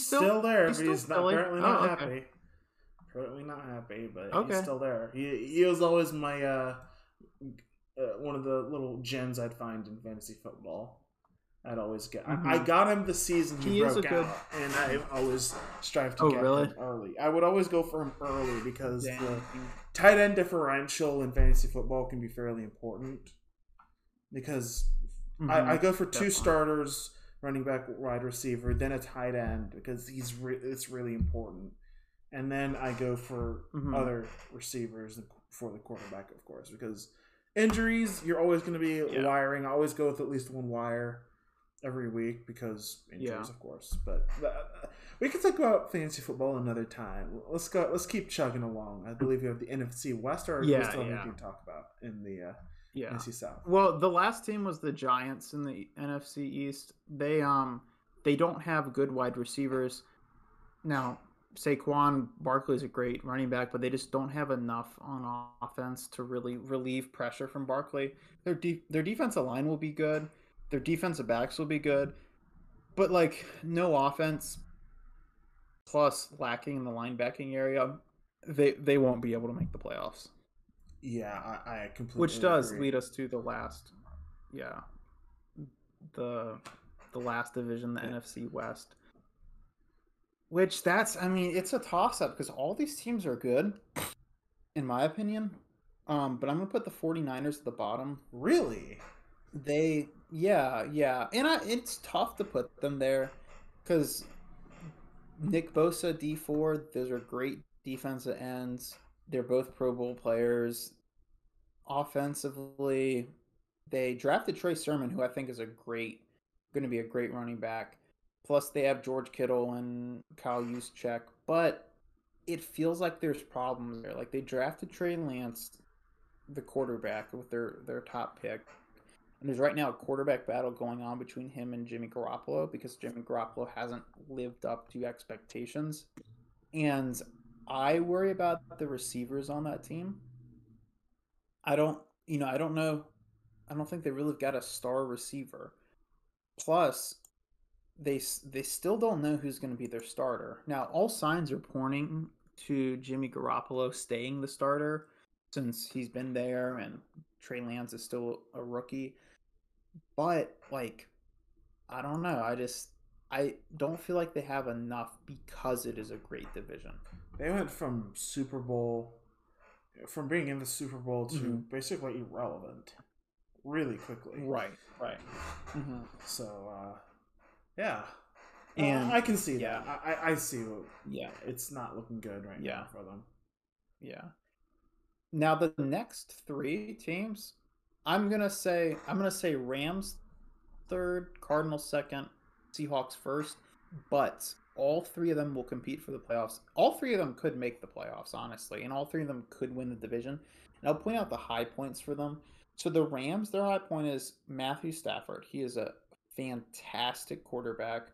still there. He's apparently not happy. Apparently not happy, but he's still there. He was always my one of the little gems I'd find in fantasy football. I'd always get. Mm-hmm. I got him the season he broke out, and I always strive to get him early. I would always go for him early because the tight end differential in fantasy football can be fairly important. Because I go for two starters, running back, wide receiver, then a tight end because it's really important, and then I go for other receivers for the quarterback, of course, because injuries you're always going to be wiring. I always go with at least one wire every week because injuries, of course. But we can talk about fantasy football another time. Let's go. Let's keep chugging along. I believe you have the NFC West, or we still have anything to talk about in the NFC South. Well, the last team was the Giants in the NFC East. They don't have good wide receivers. Now Saquon Barkley is a great running back, but they just don't have enough on offense to really relieve pressure from Barkley. Their defensive line will be good. Their defensive backs will be good, but like no offense. plus lacking in the linebacking area, they won't be able to make the playoffs. Yeah, I completely Which does agree. Lead us to the last, yeah, the last division, the NFC West. Which that's, I mean, it's a toss-up because all these teams are good, in my opinion. But I'm going to put the 49ers at the bottom. Really? Yeah. And it's tough to put them there because Nick Bosa, D4, those are great defensive ends. They're both Pro Bowl players. Offensively, they drafted Trey Sermon, who I think is going to be a great running back. Plus, they have George Kittle and Kyle Juszczyk, but it feels like there's problems there. Like, they drafted Trey Lance, the quarterback, with their top pick. And there's right now a quarterback battle going on between him and Jimmy Garoppolo because Jimmy Garoppolo hasn't lived up to expectations. And I worry about the receivers on that team. I don't know. I don't think they really got a star receiver. Plus, they still don't know who's going to be their starter. Now, all signs are pointing to Jimmy Garoppolo staying the starter since he's been there and Trey Lance is still a rookie. But, like, I don't know. I don't feel like they have enough because it is a great division. They went from being in the Super Bowl to basically irrelevant really quickly. Right. Mm-hmm. So, yeah, and I can see that. I see. It's not looking good right now for them. Yeah. Now the next three teams, I'm gonna say Rams third, Cardinals second, Seahawks first, but all three of them will compete for the playoffs. All three of them could make the playoffs, honestly, and all three of them could win the division. And I'll point out the high points for them. So the Rams, their high point is Matthew Stafford. He is a fantastic quarterback,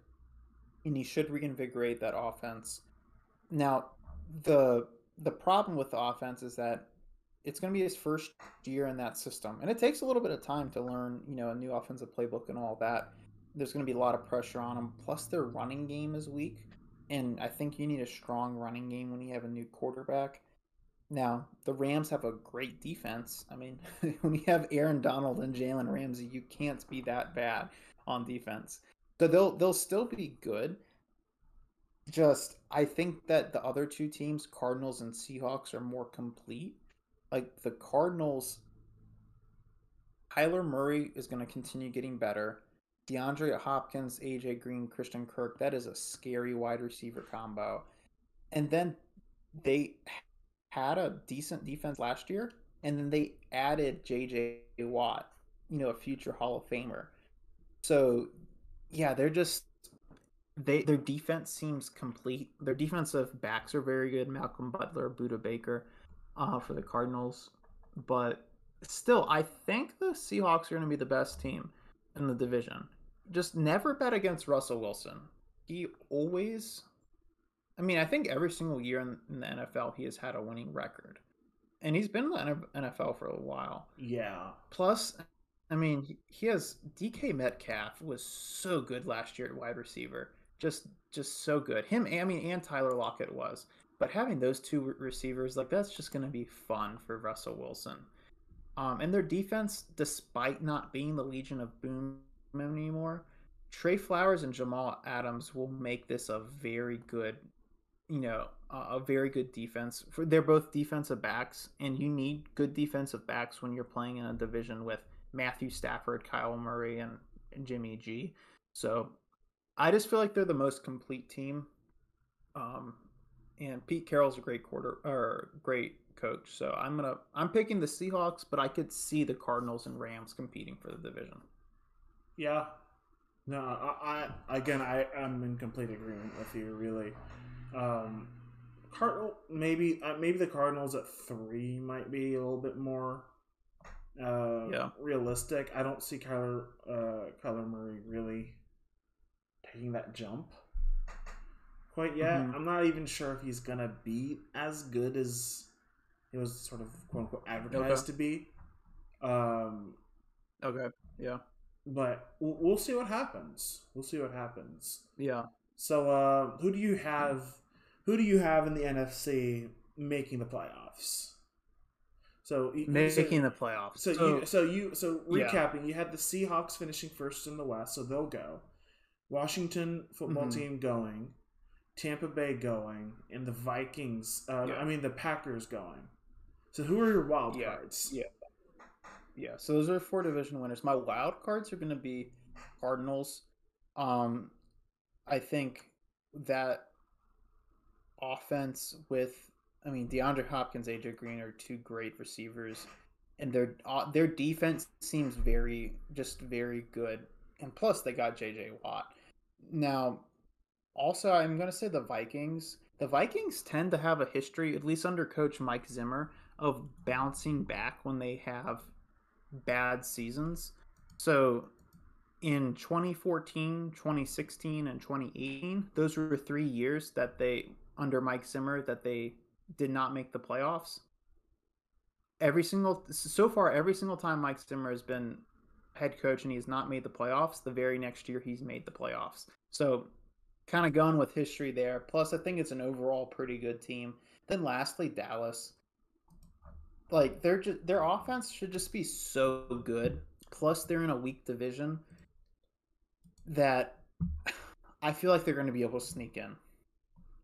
and he should reinvigorate that offense. Now, the problem with the offense is that it's going to be his first year in that system, and it takes a little bit of time to learn, a new offensive playbook and all that. There's going to be a lot of pressure on him. Plus, their running game is weak, and I think you need a strong running game when you have a new quarterback. Now, the Rams have a great defense. I mean, when you have Aaron Donald and Jalen Ramsey, you can't be that bad on defense. So they'll still be good. Just, I think that the other two teams, Cardinals and Seahawks, are more complete. Like, the Cardinals, Kyler Murray is going to continue getting better. DeAndre Hopkins, AJ Green, Christian Kirk, that is a scary wide receiver combo. And then they had a decent defense last year, and then they added J.J. Watt, a future Hall of Famer. So, yeah, they're just their defense seems complete. Their defensive backs are very good, Malcolm Butler, Buda Baker, for the Cardinals. But still, I think the Seahawks are going to be the best team in the division. Just never bet against Russell Wilson. He always... I mean, I think every single year in the NFL, he has had a winning record. And he's been in the NFL for a while. Yeah. Plus, I mean, he has DK Metcalf was so good last year at wide receiver. Just so good. Him, and Tyler Lockett was. But having those two receivers, like, that's just going to be fun for Russell Wilson. And their defense, despite not being the Legion of Boom anymore, Trey Flowers and Jamal Adams will make this a very good defense. They're both defensive backs, and you need good defensive backs when you're playing in a division with Matthew Stafford, Kyle Murray, and Jimmy G. So I just feel like they're the most complete team. And Pete Carroll's a great coach. So I'm picking the Seahawks, but I could see the Cardinals and Rams competing for the division. Yeah. No, I'm in complete agreement with you, really. Maybe the Cardinals at 3 might be a little bit more realistic. I don't see Kyler Murray really taking that jump quite yet. Mm-hmm. I'm not even sure if he's gonna be as good as he was sort of quote unquote advertised to be. But we'll see what happens. Yeah. So, who do you have Who do you have in the NFC making the playoffs? So recapping, you had the Seahawks finishing first in the West, so they'll go. Washington football team going, Tampa Bay going, and the Vikings. The Packers going. So who are your wild cards? Yeah. So those are four division winners. My wild cards are going to be Cardinals. I think that offense with. I mean, DeAndre Hopkins, AJ Green are two great receivers, and their defense seems very good. And plus, they got JJ Watt. Now, also, I'm going to say the Vikings. The Vikings tend to have a history, at least under Coach Mike Zimmer, of bouncing back when they have bad seasons. So, in 2014, 2016, and 2018, those were 3 years that they under Mike Zimmer that they did not make the playoffs. So far every single time Mike Zimmer has been head coach and he has not made the playoffs, the very next year he's made the playoffs. So kind of going with history there. Plus I think it's an overall pretty good team. Then lastly, Dallas. Like their offense should just be so good. Plus they're in a weak division that I feel like they're going to be able to sneak in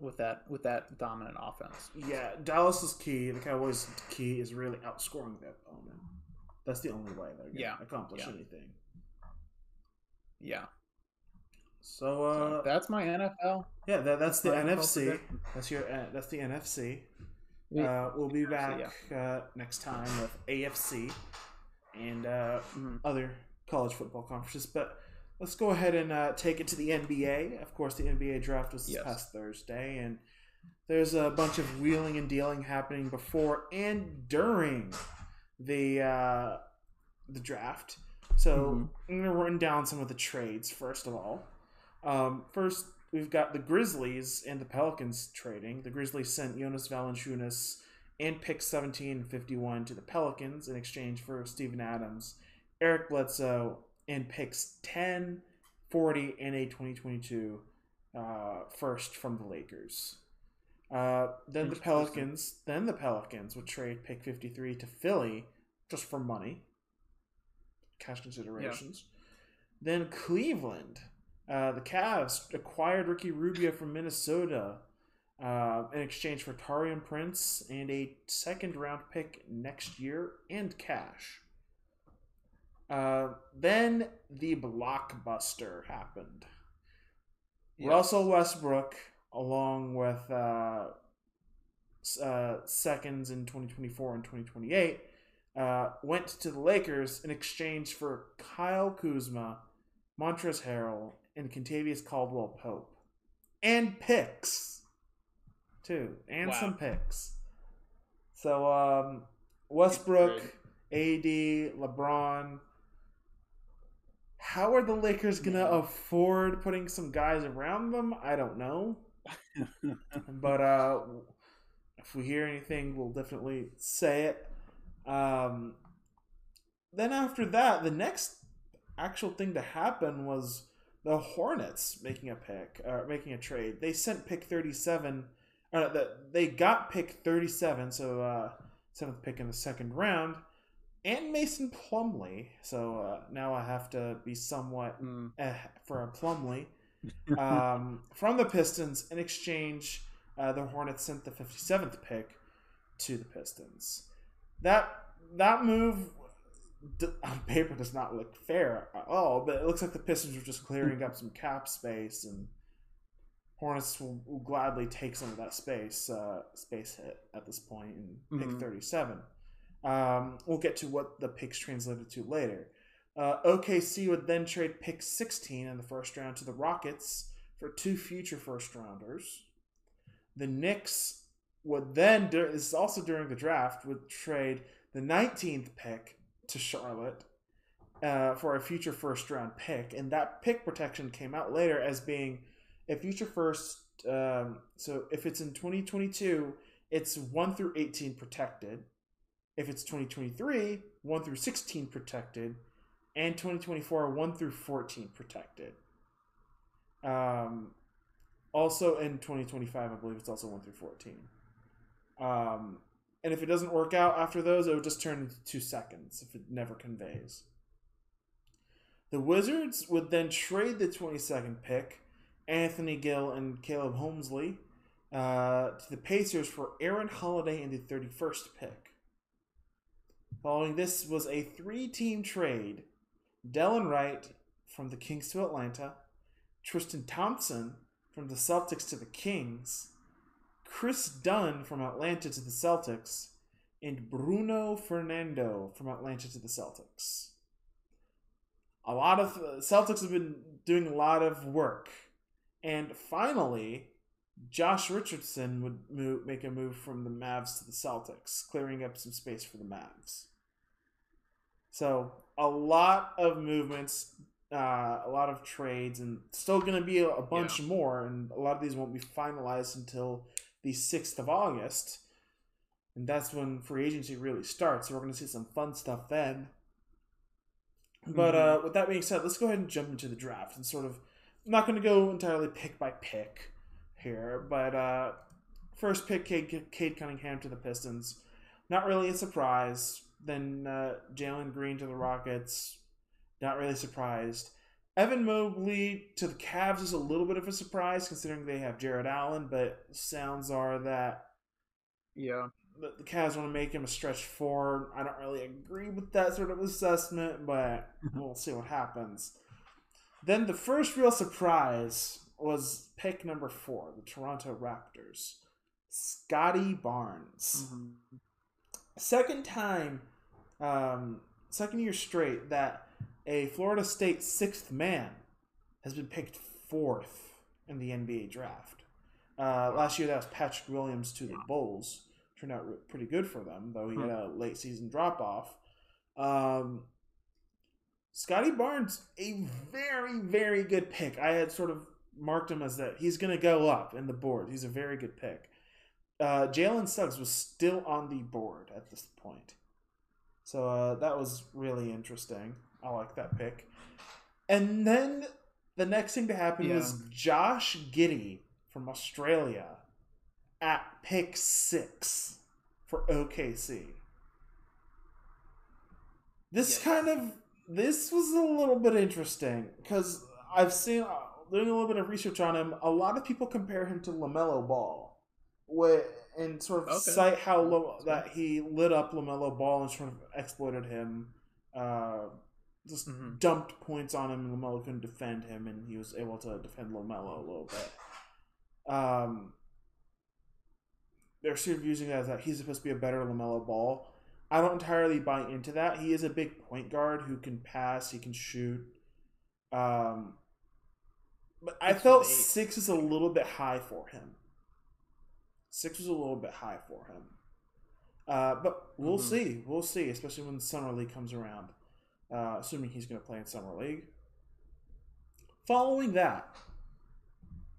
with that dominant offense. Yeah, Dallas is key. The Cowboys' key is really outscoring their opponent. That's the only way they're going to accomplish anything. Yeah. So that's my NFL. Yeah, that's the NFC. That's the NFC. We'll be back next time with AFC and other college football conferences, but let's go ahead and take it to the NBA. Of course, the NBA draft was this past Thursday, and there's a bunch of wheeling and dealing happening before and during the draft. So I'm going to run down some of the trades, first of all. First, we've got the Grizzlies and the Pelicans trading. The Grizzlies sent Jonas Valanciunas and pick 17 and 51 to the Pelicans in exchange for Steven Adams, Eric Bledsoe, and picks 10, 40, and a 2022 first from the Lakers. Then the Pelicans would trade pick 53 to Philly just for money, cash considerations. Yeah. Then Cleveland, the Cavs acquired Ricky Rubio from Minnesota in exchange for Taurean Prince and a second round pick next year and cash. Then the blockbuster happened. Yes. Russell Westbrook, along with seconds in 2024 and 2028, went to the Lakers in exchange for Kyle Kuzma, Montrezl Harrell, and Kentavious Caldwell-Pope. And picks, too. And some picks. So, Westbrook, AD, LeBron... How are the Lakers going to afford putting some guys around them? I don't know. But if we hear anything, we'll definitely say it. Then after that, the next actual thing to happen was the Hornets making a trade. They sent pick 37. They got pick 37, so 7th pick in the second round. And Mason Plumlee, so now I have to be somewhat for a Plumlee. From the Pistons, in exchange, the Hornets sent the 57th pick to the Pistons. That move on paper does not look fair at all, but it looks like the Pistons were just clearing up some cap space, and Hornets will gladly take some of that space hit at this point and pick 37. We'll get to what the picks translated to later. OKC would then trade pick 16 in the first round to the Rockets for two future first rounders. The Knicks would then, this is also during the draft, would trade the 19th pick to Charlotte for a future first round pick, and that pick protection came out later as being a future first. So if it's in 2022, it's 1 through 18 protected. If it's 2023, 1 through 16 protected, and 2024, 1 through 14 protected. Also in 2025, I believe it's also 1 through 14. And if it doesn't work out after those, it would just turn into 2 seconds if it never conveys. The Wizards would then trade the 22nd pick, Anthony Gill and Caleb Holmesley, to the Pacers for Aaron Holiday and the 31st pick. Following this was a 3-team trade. Delon Wright from the Kings to Atlanta, Tristan Thompson from the Celtics to the Kings, Chris Dunn from Atlanta to the Celtics, and Bruno Fernando from Atlanta to the Celtics. A lot of Celtics have been doing a lot of work. And finally, Josh Richardson would make a move from the Mavs to the Celtics, clearing up some space for the Mavs. So a lot of movements, a lot of trades, and still going to be a bunch more. And a lot of these won't be finalized until the 6th of August. And that's when free agency really starts. So we're going to see some fun stuff then. But with that being said, let's go ahead and jump into the draft and sort of, I'm not going to go entirely pick by pick here, but first pick, Cade Cunningham to the Pistons. Not really a surprise. Then Jalen Green to the Rockets. Not really surprised. Evan Mobley to the Cavs is a little bit of a surprise considering they have Jared Allen, but sounds are that the Cavs want to make him a stretch four. I don't really agree with that sort of assessment, but we'll see what happens. Then the first real surprise was pick number 4, the Toronto Raptors. Scotty Barnes. Mm-hmm. Second year straight that a Florida State 6th man has been picked 4th in the NBA draft. Last year that was Patrick Williams to the Bulls. Turned out pretty good for them, though he had a late season drop off. Scotty Barnes, a very, very good pick. I had sort of marked him as that he's going to go up in the board. He's a very good pick. Jalen Suggs was still on the board at this point. So that was really interesting. I like that pick. And then the next thing to happen was Josh Giddey from Australia at pick 6 for OKC. This was a little bit interesting because I've seen, doing a little bit of research on him, a lot of people compare him to LaMelo Ball. And sort of cite how that he lit up LaMelo Ball and sort of exploited him, just dumped points on him, and LaMelo couldn't defend him, and he was able to defend LaMelo a little bit. They're sort of using that as that he's supposed to be a better LaMelo Ball. I don't entirely buy into that. He is a big point guard who can pass, he can shoot. But I felt 6 is a little bit high for him. 6 was a little bit high for him. But we'll see. We'll see, especially when Summer League comes around. Assuming he's going to play in Summer League. Following that,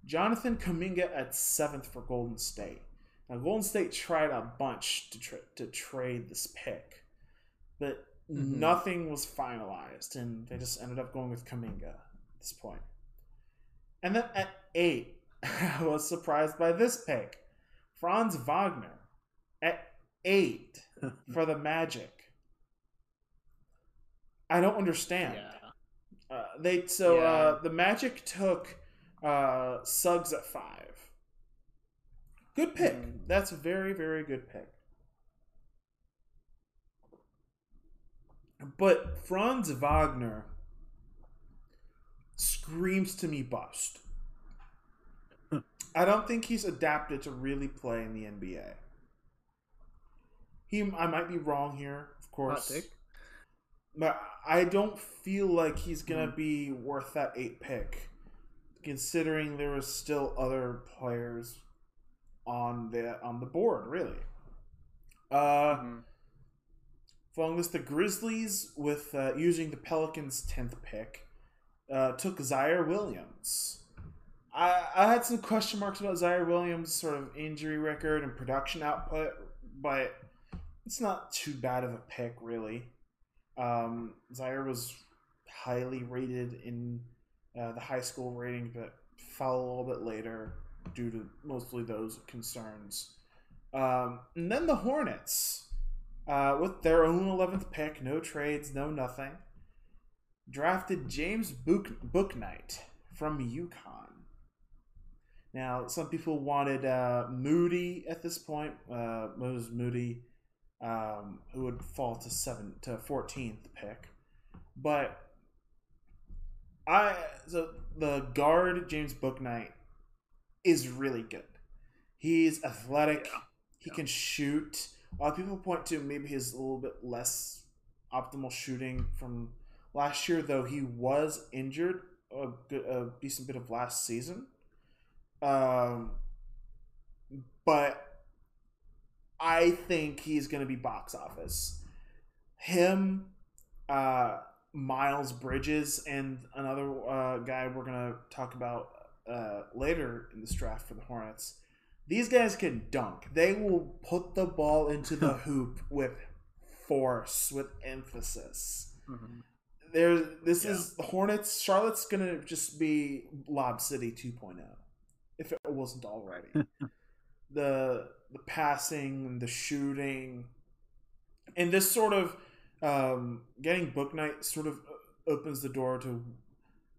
Jonathan Kuminga at 7th for Golden State. Now, Golden State tried a bunch to trade this pick. But nothing was finalized, and they just ended up going with Kuminga at this point. And then at 8, I was surprised by this pick. Franz Wagner at 8 for the Magic. I don't understand. Yeah. The Magic took Suggs at 5. Good pick. That's a very, very good pick. But Franz Wagner screams to me bust. I don't think he's adapted to really play in the NBA. I might be wrong here, of course. But I don't feel like he's going to be worth that 8 pick, considering there was still other players on the board, really. Following this, the Grizzlies, with using the Pelicans' 10th pick, took Zaire Williams. I had some question marks about Zaire Williams' sort of injury record and production output, but it's not too bad of a pick, really. Zaire was highly rated in the high school rating, but fell a little bit later due to mostly those concerns. And then the Hornets, with their own 11th pick, no trades, no nothing, drafted James Bouknight from UConn. Now, some people wanted Moody at this point, Moses Moody, who would fall to 14th pick. But the guard James Bouknight is really good. He's athletic. Yeah. He can shoot. A lot of people point to maybe his a little bit less optimal shooting from last year, though he was injured a decent bit of last season. But I think he's going to be box office. Him, Miles Bridges, and another guy we're going to talk about later in this draft for the Hornets. These guys can dunk. They will put the ball into the hoop with force, with emphasis. Mm-hmm. This is the Hornets. Charlotte's going to just be Lob City 2.0. If it wasn't already. The passing, the shooting, and this sort of getting Bouknight sort of opens the door to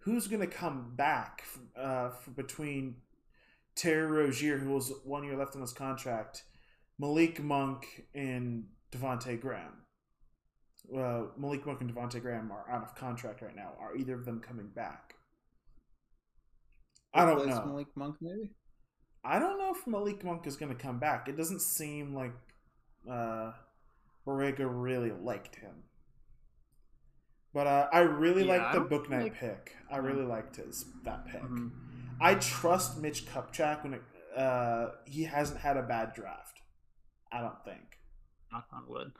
who's going to come back between Terry Rozier, who was 1 year left on his contract, Malik Monk, and Devontae Graham. Malik Monk and Devontae Graham are out of contract right now. Are either of them coming back? I don't know. Malik Monk, maybe? I don't know if Malik Monk is going to come back. It doesn't seem like Borrego really liked him. But I really liked the Bouknight pick. I really liked that pick. Mm-hmm. I trust Mitch Kupchak when he hasn't had a bad draft. I don't think. Knock on wood.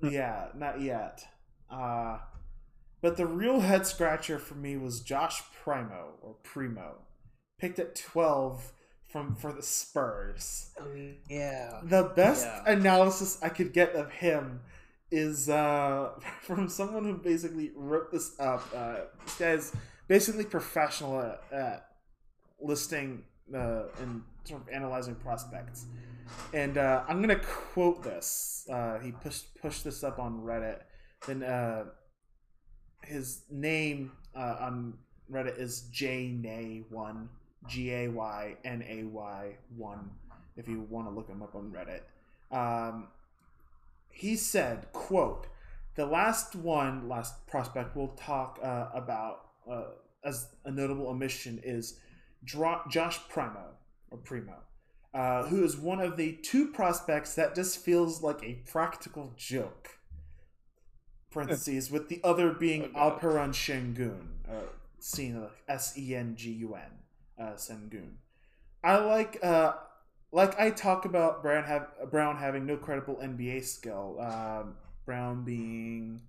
Yeah, not yet. But the real head scratcher for me was Josh Primo, picked at 12 for the Spurs. Yeah. The best analysis I could get of him is from someone who basically wrote this up. This guy's basically professional at listing and sort of analyzing prospects. And I'm gonna quote this. He pushed this up on Reddit. Then. His name on Reddit is JNay1, GAYNAY1, if you want to look him up on Reddit. He said, quote, the last prospect we'll talk about as a notable omission is Josh Primo, who is one of the two prospects that just feels like a practical joke. Parentheses, with the other being Alperen Sengun, Sengun, Sengun. I like I talk about Brown having no credible NBA skill. Brown being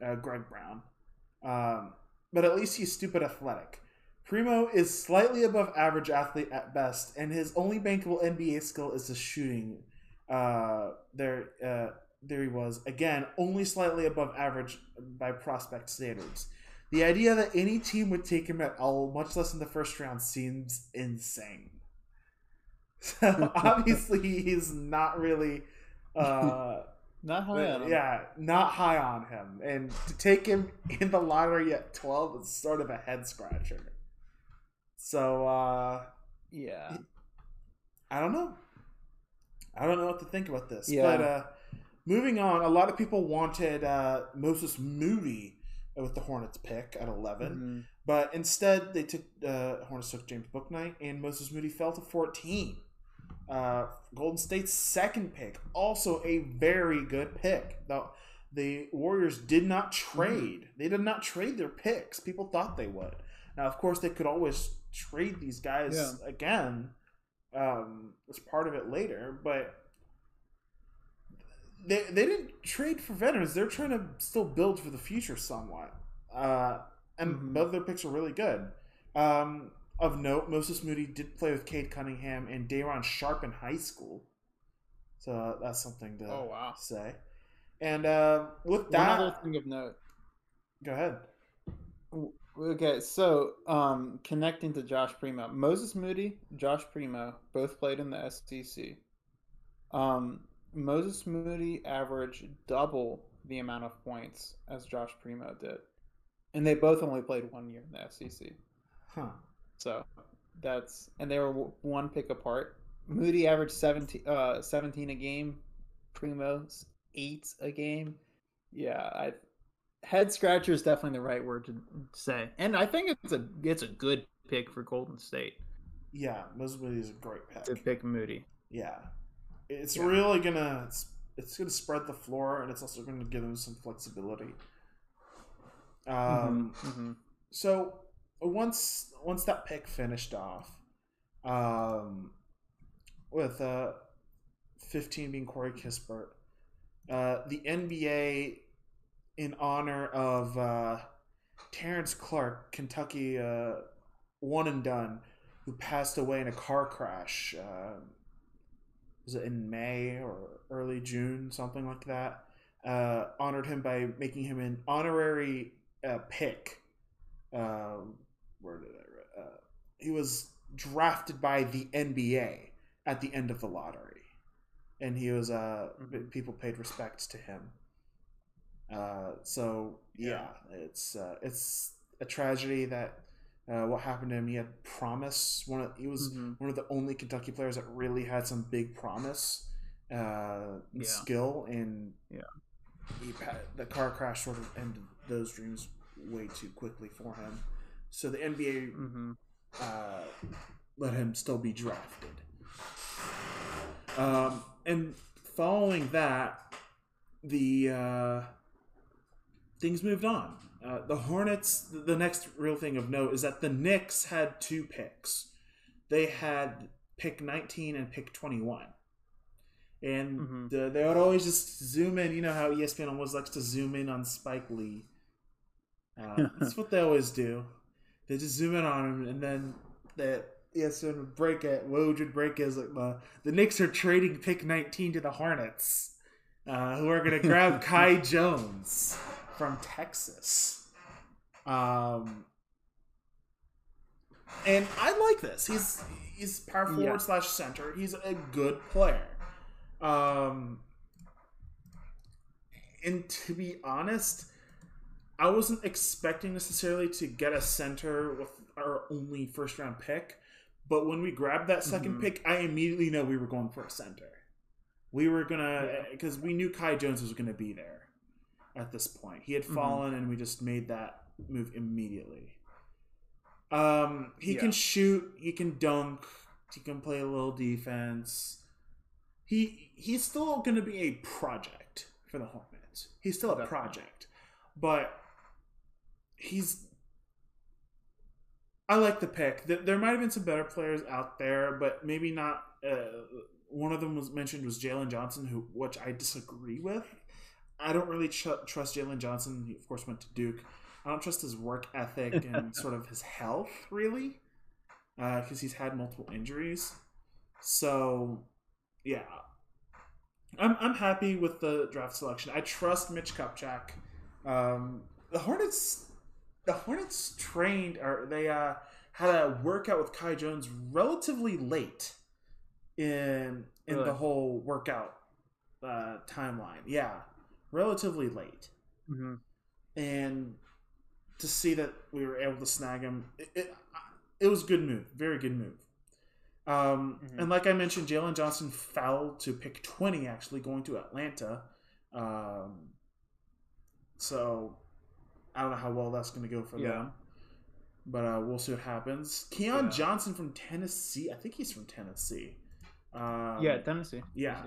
Greg Brown, but at least he's stupid athletic. Primo is slightly above average athlete at best, and his only bankable NBA skill is his shooting. There he was, again, only slightly above average by prospect standards. The idea that any team would take him at all, much less in the first round, seems insane. So obviously he's not really... not high on him. Yeah, not high on him. And to take him in the lottery at 12 is sort of a head-scratcher. So, yeah. I don't know. I don't know what to think about this. Yeah. But... moving on, a lot of people wanted Moses Moody with the Hornets pick at 11, mm-hmm. but instead they took Hornets took James Bouknight, and Moses Moody fell to 14. Golden State's second pick, also a very good pick. The Warriors did not trade; they did not trade their picks. People thought they would. Now, of course, they could always trade these guys again as part of it later, but. They didn't trade for veterans. They're trying to still build for the future somewhat. And both of their picks are really good. Of note, Moses Moody did play with Cade Cunningham and Day'Ron Sharp in high school. So that's something to say. And with that... One other thing of note. Go ahead. Okay, so connecting to Josh Primo, Moses Moody, Josh Primo both played in the SEC. Moses Moody averaged double the amount of points as Josh Primo did, and they both only played 1 year in the SEC. Huh. So that's, and they were one pick apart. Moody averaged 17 a game. Primo's 8 a game. Yeah, head scratcher is definitely the right word to say, and I think it's a good pick for Golden State. Yeah, Moses Moody is a great pick. To pick Moody. Yeah, really gonna it's gonna spread the floor, and it's also gonna give them some flexibility. So once that pick finished off, with 15 being Corey Kispert, the NBA, in honor of Terrence Clark, Kentucky one and done, who passed away in a car crash. Was it in May or early June, something like that? Honored him by making him an honorary pick. Where did I? He was drafted by the NBA at the end of the lottery, and he was people paid respects to him. It's a tragedy that what happened to him. He had promise. He was one of the only Kentucky players that really had some big promise, and skill, and the car crash sort of ended those dreams way too quickly for him. So the NBA let him still be drafted. And following that, the things moved on. The Hornets, the next real thing of note is that the Knicks had two picks. They had pick 19 and pick 21. And they would always just zoom in. You know how ESPN always likes to zoom in on Spike Lee. That's what they always do. They just zoom in on him, and then ESPN would break it. Woj would break it. Like, the Knicks are trading pick 19 to the Hornets, who are going to grab Kai Jones from Texas. And I like this. He's power forward / center. He's a good player. And to be honest, I wasn't expecting necessarily to get a center with our only first round pick. But when we grabbed that second pick, I immediately know we were going for a center. We were going to, because we knew Kai Jones was going to be there at this point. He had fallen, and we just made that move immediately. He can shoot. He can dunk. He can play a little defense. He's still going to be a project for the Hornets. He's still a project. But I like the pick. There might have been some better players out there, but maybe not. One of them was mentioned Jalen Johnson, which I disagree with. I don't really trust Jalen Johnson. He, of course, went to Duke. I don't trust his work ethic and sort of his health, really, because he's had multiple injuries. So, yeah. I'm happy with the draft selection. I trust Mitch Kupchak. The Hornets trained, or they had a workout with Kai Jones relatively late in the whole workout timeline. Yeah. Relatively late. And to see that we were able to snag him, it was a good move. Very good move. And like I mentioned, Jalen Johnson fouled to pick 20, actually, going to Atlanta. So I don't know how well that's going to go for them. But we'll see what happens. Keon Johnson from Tennessee. I think he's from Tennessee. Tennessee. Yeah.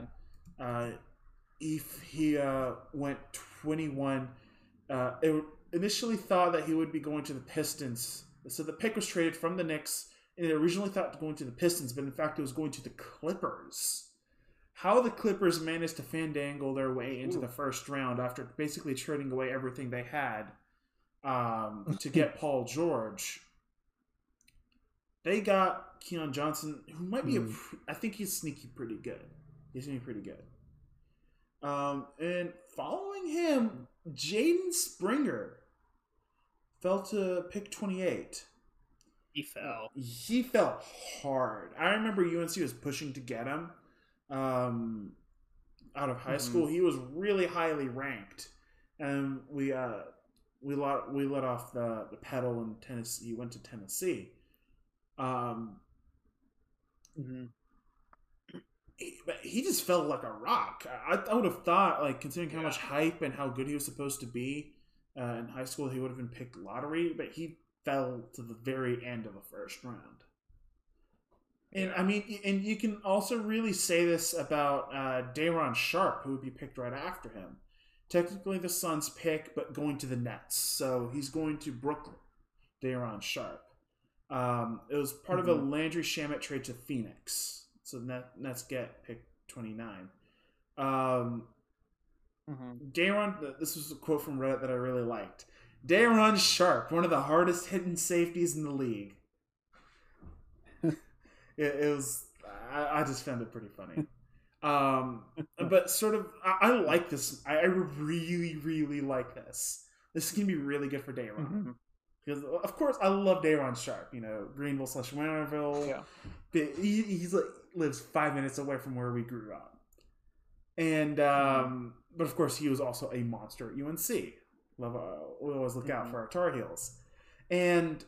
If he went 21, it initially thought that he would be going to the Pistons. So the pick was traded from the Knicks, and it originally thought going to the Pistons, but in fact it was going to the Clippers. How the Clippers managed to fandangle their way into the first round after basically trading away everything they had to get Paul George. They got Keon Johnson, who might be I think he's sneaky pretty good. He's going to be pretty good. And following him, Jaden Springer fell to pick 28. He fell hard. I remember UNC was pushing to get him out of high school. He was really highly ranked, and we let off the pedal when Tennessee went to Tennessee. But he just fell like a rock. I would have thought, like, considering how much hype and how good he was supposed to be in high school, he would have been picked lottery, but he fell to the very end of the first round. And I mean, and you can also really say this about Day'Ron Sharp, who would be picked right after him. Technically the Suns pick, but going to the Nets. So he's going to Brooklyn, Day'Ron Sharp. It was part of a Landry Shamet trade to Phoenix. So Nets get pick 29. Day'Ron, this was a quote from Reddit that I really liked. Day'Ron Sharp, one of the hardest hitting safeties in the league. I just found it pretty funny. But sort of, I like this. I really, really like this. This can be really good for Day'Ron. Because, of course, I love Day'Ron Sharp. You know, Greenville/Winterville. Yeah. He's like, lives 5 minutes away from where we grew up. And, but of course, he was also a monster at UNC. We always look out for our Tar Heels. And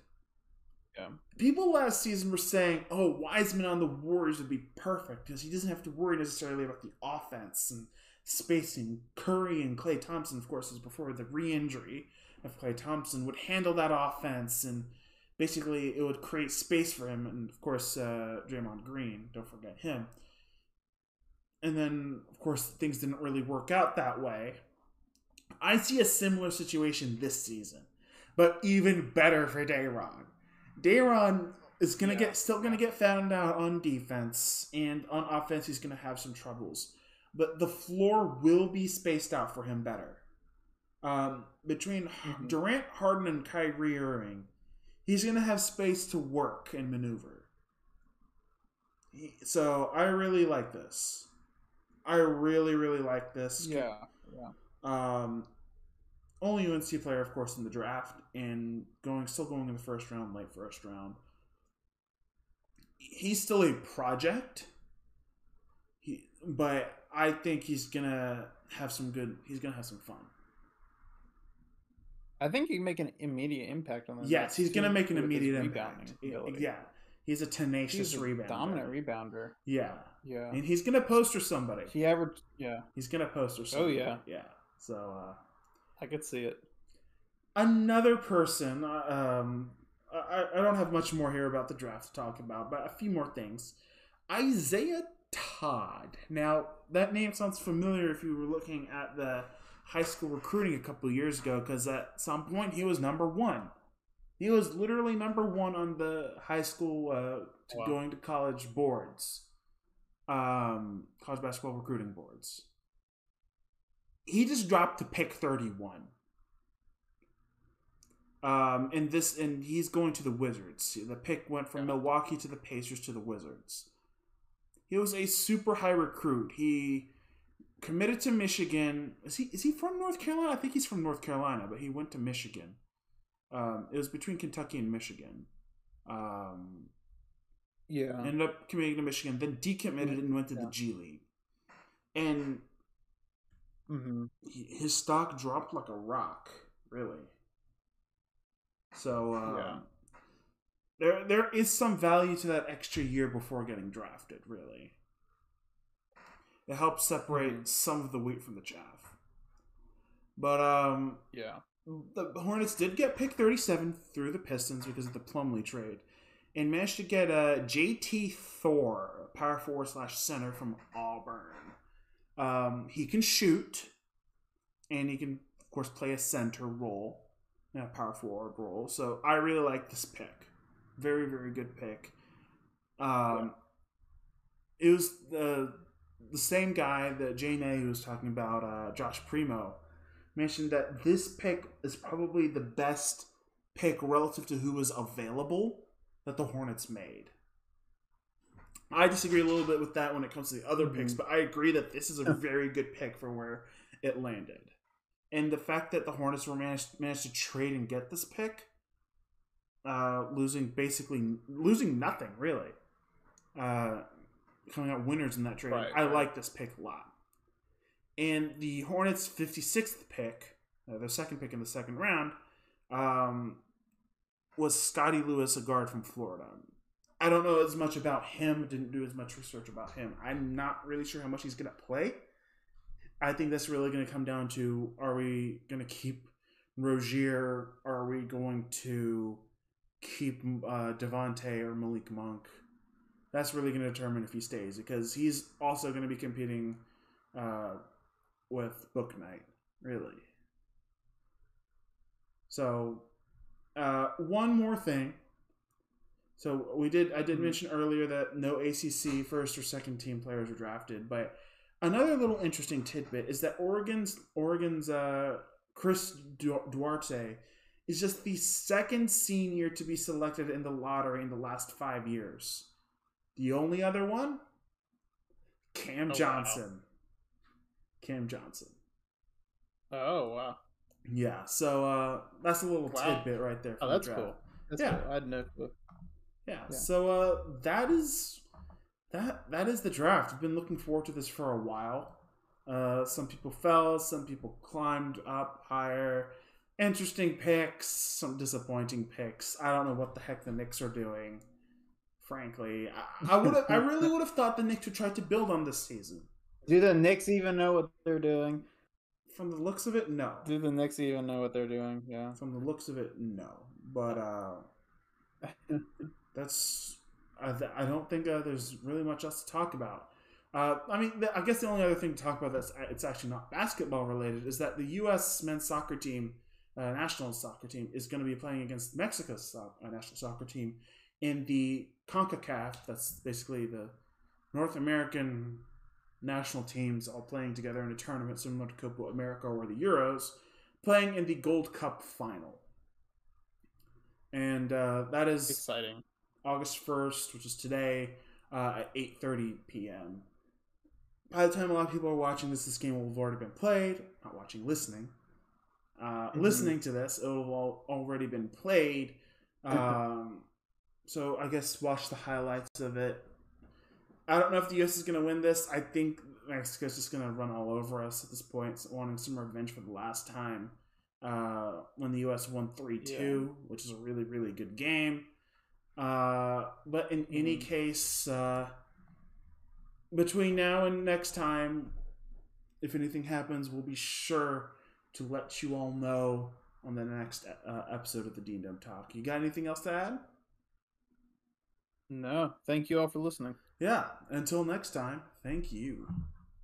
people last season were saying, oh, Wiseman on the Warriors would be perfect because he doesn't have to worry necessarily about the offense and spacing. Curry and Klay Thompson, of course, is before the re-injury of Klay Thompson, would handle that offense, and basically it would create space for him. And, of course, Draymond Green, don't forget him. And then, of course, things didn't really work out that way. I see a similar situation this season, but even better for Day'Ron. Day'Ron is gonna get found out on defense, and on offense he's gonna have some troubles. But the floor will be spaced out for him better. Between Durant, Harden, and Kyrie Irving, he's gonna have space to work and maneuver. So I really like this. I really, really like this. Yeah. Yeah. Only UNC player, of course, in the draft, and still going in the first round, late first round. He's still a project, but I think he's gonna have some fun. I think he can make an immediate impact on this. Yes, he's gonna make an immediate impact. Yeah, he's a rebounder, dominant rebounder. Yeah, yeah, and he's gonna poster somebody. He's gonna poster somebody. Oh yeah, yeah. So I could see it. Another person, I don't have much more here about the draft to talk about, but a few more things. Isaiah Todd. Now, that name sounds familiar if you were looking at the high school recruiting a couple years ago, because at some point he was number one. He was literally number one on the high school going to college boards, college basketball recruiting boards. He just dropped to pick 31. And he's going to the Wizards. The pick went from Milwaukee to the Pacers to the Wizards. He was a super high recruit. He committed to Michigan. Is he from North Carolina? I think he's from North Carolina, but he went to Michigan. It was between Kentucky and Michigan. Ended up committing to Michigan, then decommitted and went to the G League. And his stock dropped like a rock, really. So there is some value to that extra year before getting drafted, really. It helps separate some of the wheat from the chaff. But the Hornets did get pick 37 through the Pistons because of the Plumlee trade, and managed to get JT Thor, a power forward / center from Auburn. He can shoot, and he can, of course, play a center role and a power forward role. So I really like this pick. Very, very good pick. It was the same guy that Jay Ney was talking about, Josh Primo, mentioned that this pick is probably the best pick relative to who was available that the Hornets made. I disagree a little bit with that when it comes to the other picks, but I agree that this is a very good pick for where it landed. And the fact that the Hornets were managed to trade and get this pick, losing nothing really, coming out winners in that trade. Right. I like this pick a lot. And the Hornets' 56th pick, their second pick in the second round, was Scotty Lewis, a guard from Florida. I don't know as much about him. Didn't do as much research about him. I'm not really sure how much he's going to play. I think that's really going to come down to, are we going to keep Rozier? Are we going to keep Devontae or Malik Monk? That's really going to determine if he stays, because he's also going to be competing with Book Night, really. So, one more thing. So I did mention earlier that no ACC first or second team players were drafted, but another little interesting tidbit is that Oregon's Chris Duarte is just the second senior to be selected in the lottery in the last 5 years. The only other one, Cam Johnson. Cam Johnson. Oh wow! Yeah, so that's a little tidbit right there. Oh, that's cool. That's cool. I'd know. Yeah. So that is the draft. I've been looking forward to this for a while. Some people fell, some people climbed up higher. Interesting picks, some disappointing picks. I don't know what the heck the Knicks are doing. Frankly, I really would have thought the Knicks would try to build on this season. Do the Knicks even know what they're doing? From the looks of it, no. Do the Knicks even know what they're doing? Yeah. From the looks of it, no. But I don't think there's really much else to talk about. I guess the only other thing to talk about that's it's actually not basketball related is that the U.S. men's soccer team, national soccer team, is going to be playing against Mexico's national soccer team in the CONCACAF. That's basically the North American national teams all playing together in a tournament similar to Copa America or the Euros, playing in the Gold Cup final. And that is exciting. August 1st, which is today, at 8:30 p.m. By the time a lot of people are watching this game will have already been played. Not watching, listening. Listening to this, it will have already been played. So I guess watch the highlights of it. I don't know if the U.S. is going to win this. I think Mexico's just going to run all over us at this point, wanting some revenge for the last time when the U.S. won 3-2, which is a really, really good game. But in any case, between now and next time, if anything happens, we'll be sure to let you all know on the next episode of the Dean Dome Talk. You got anything else to add? No. Thank you all for listening. Yeah. Until next time, thank you.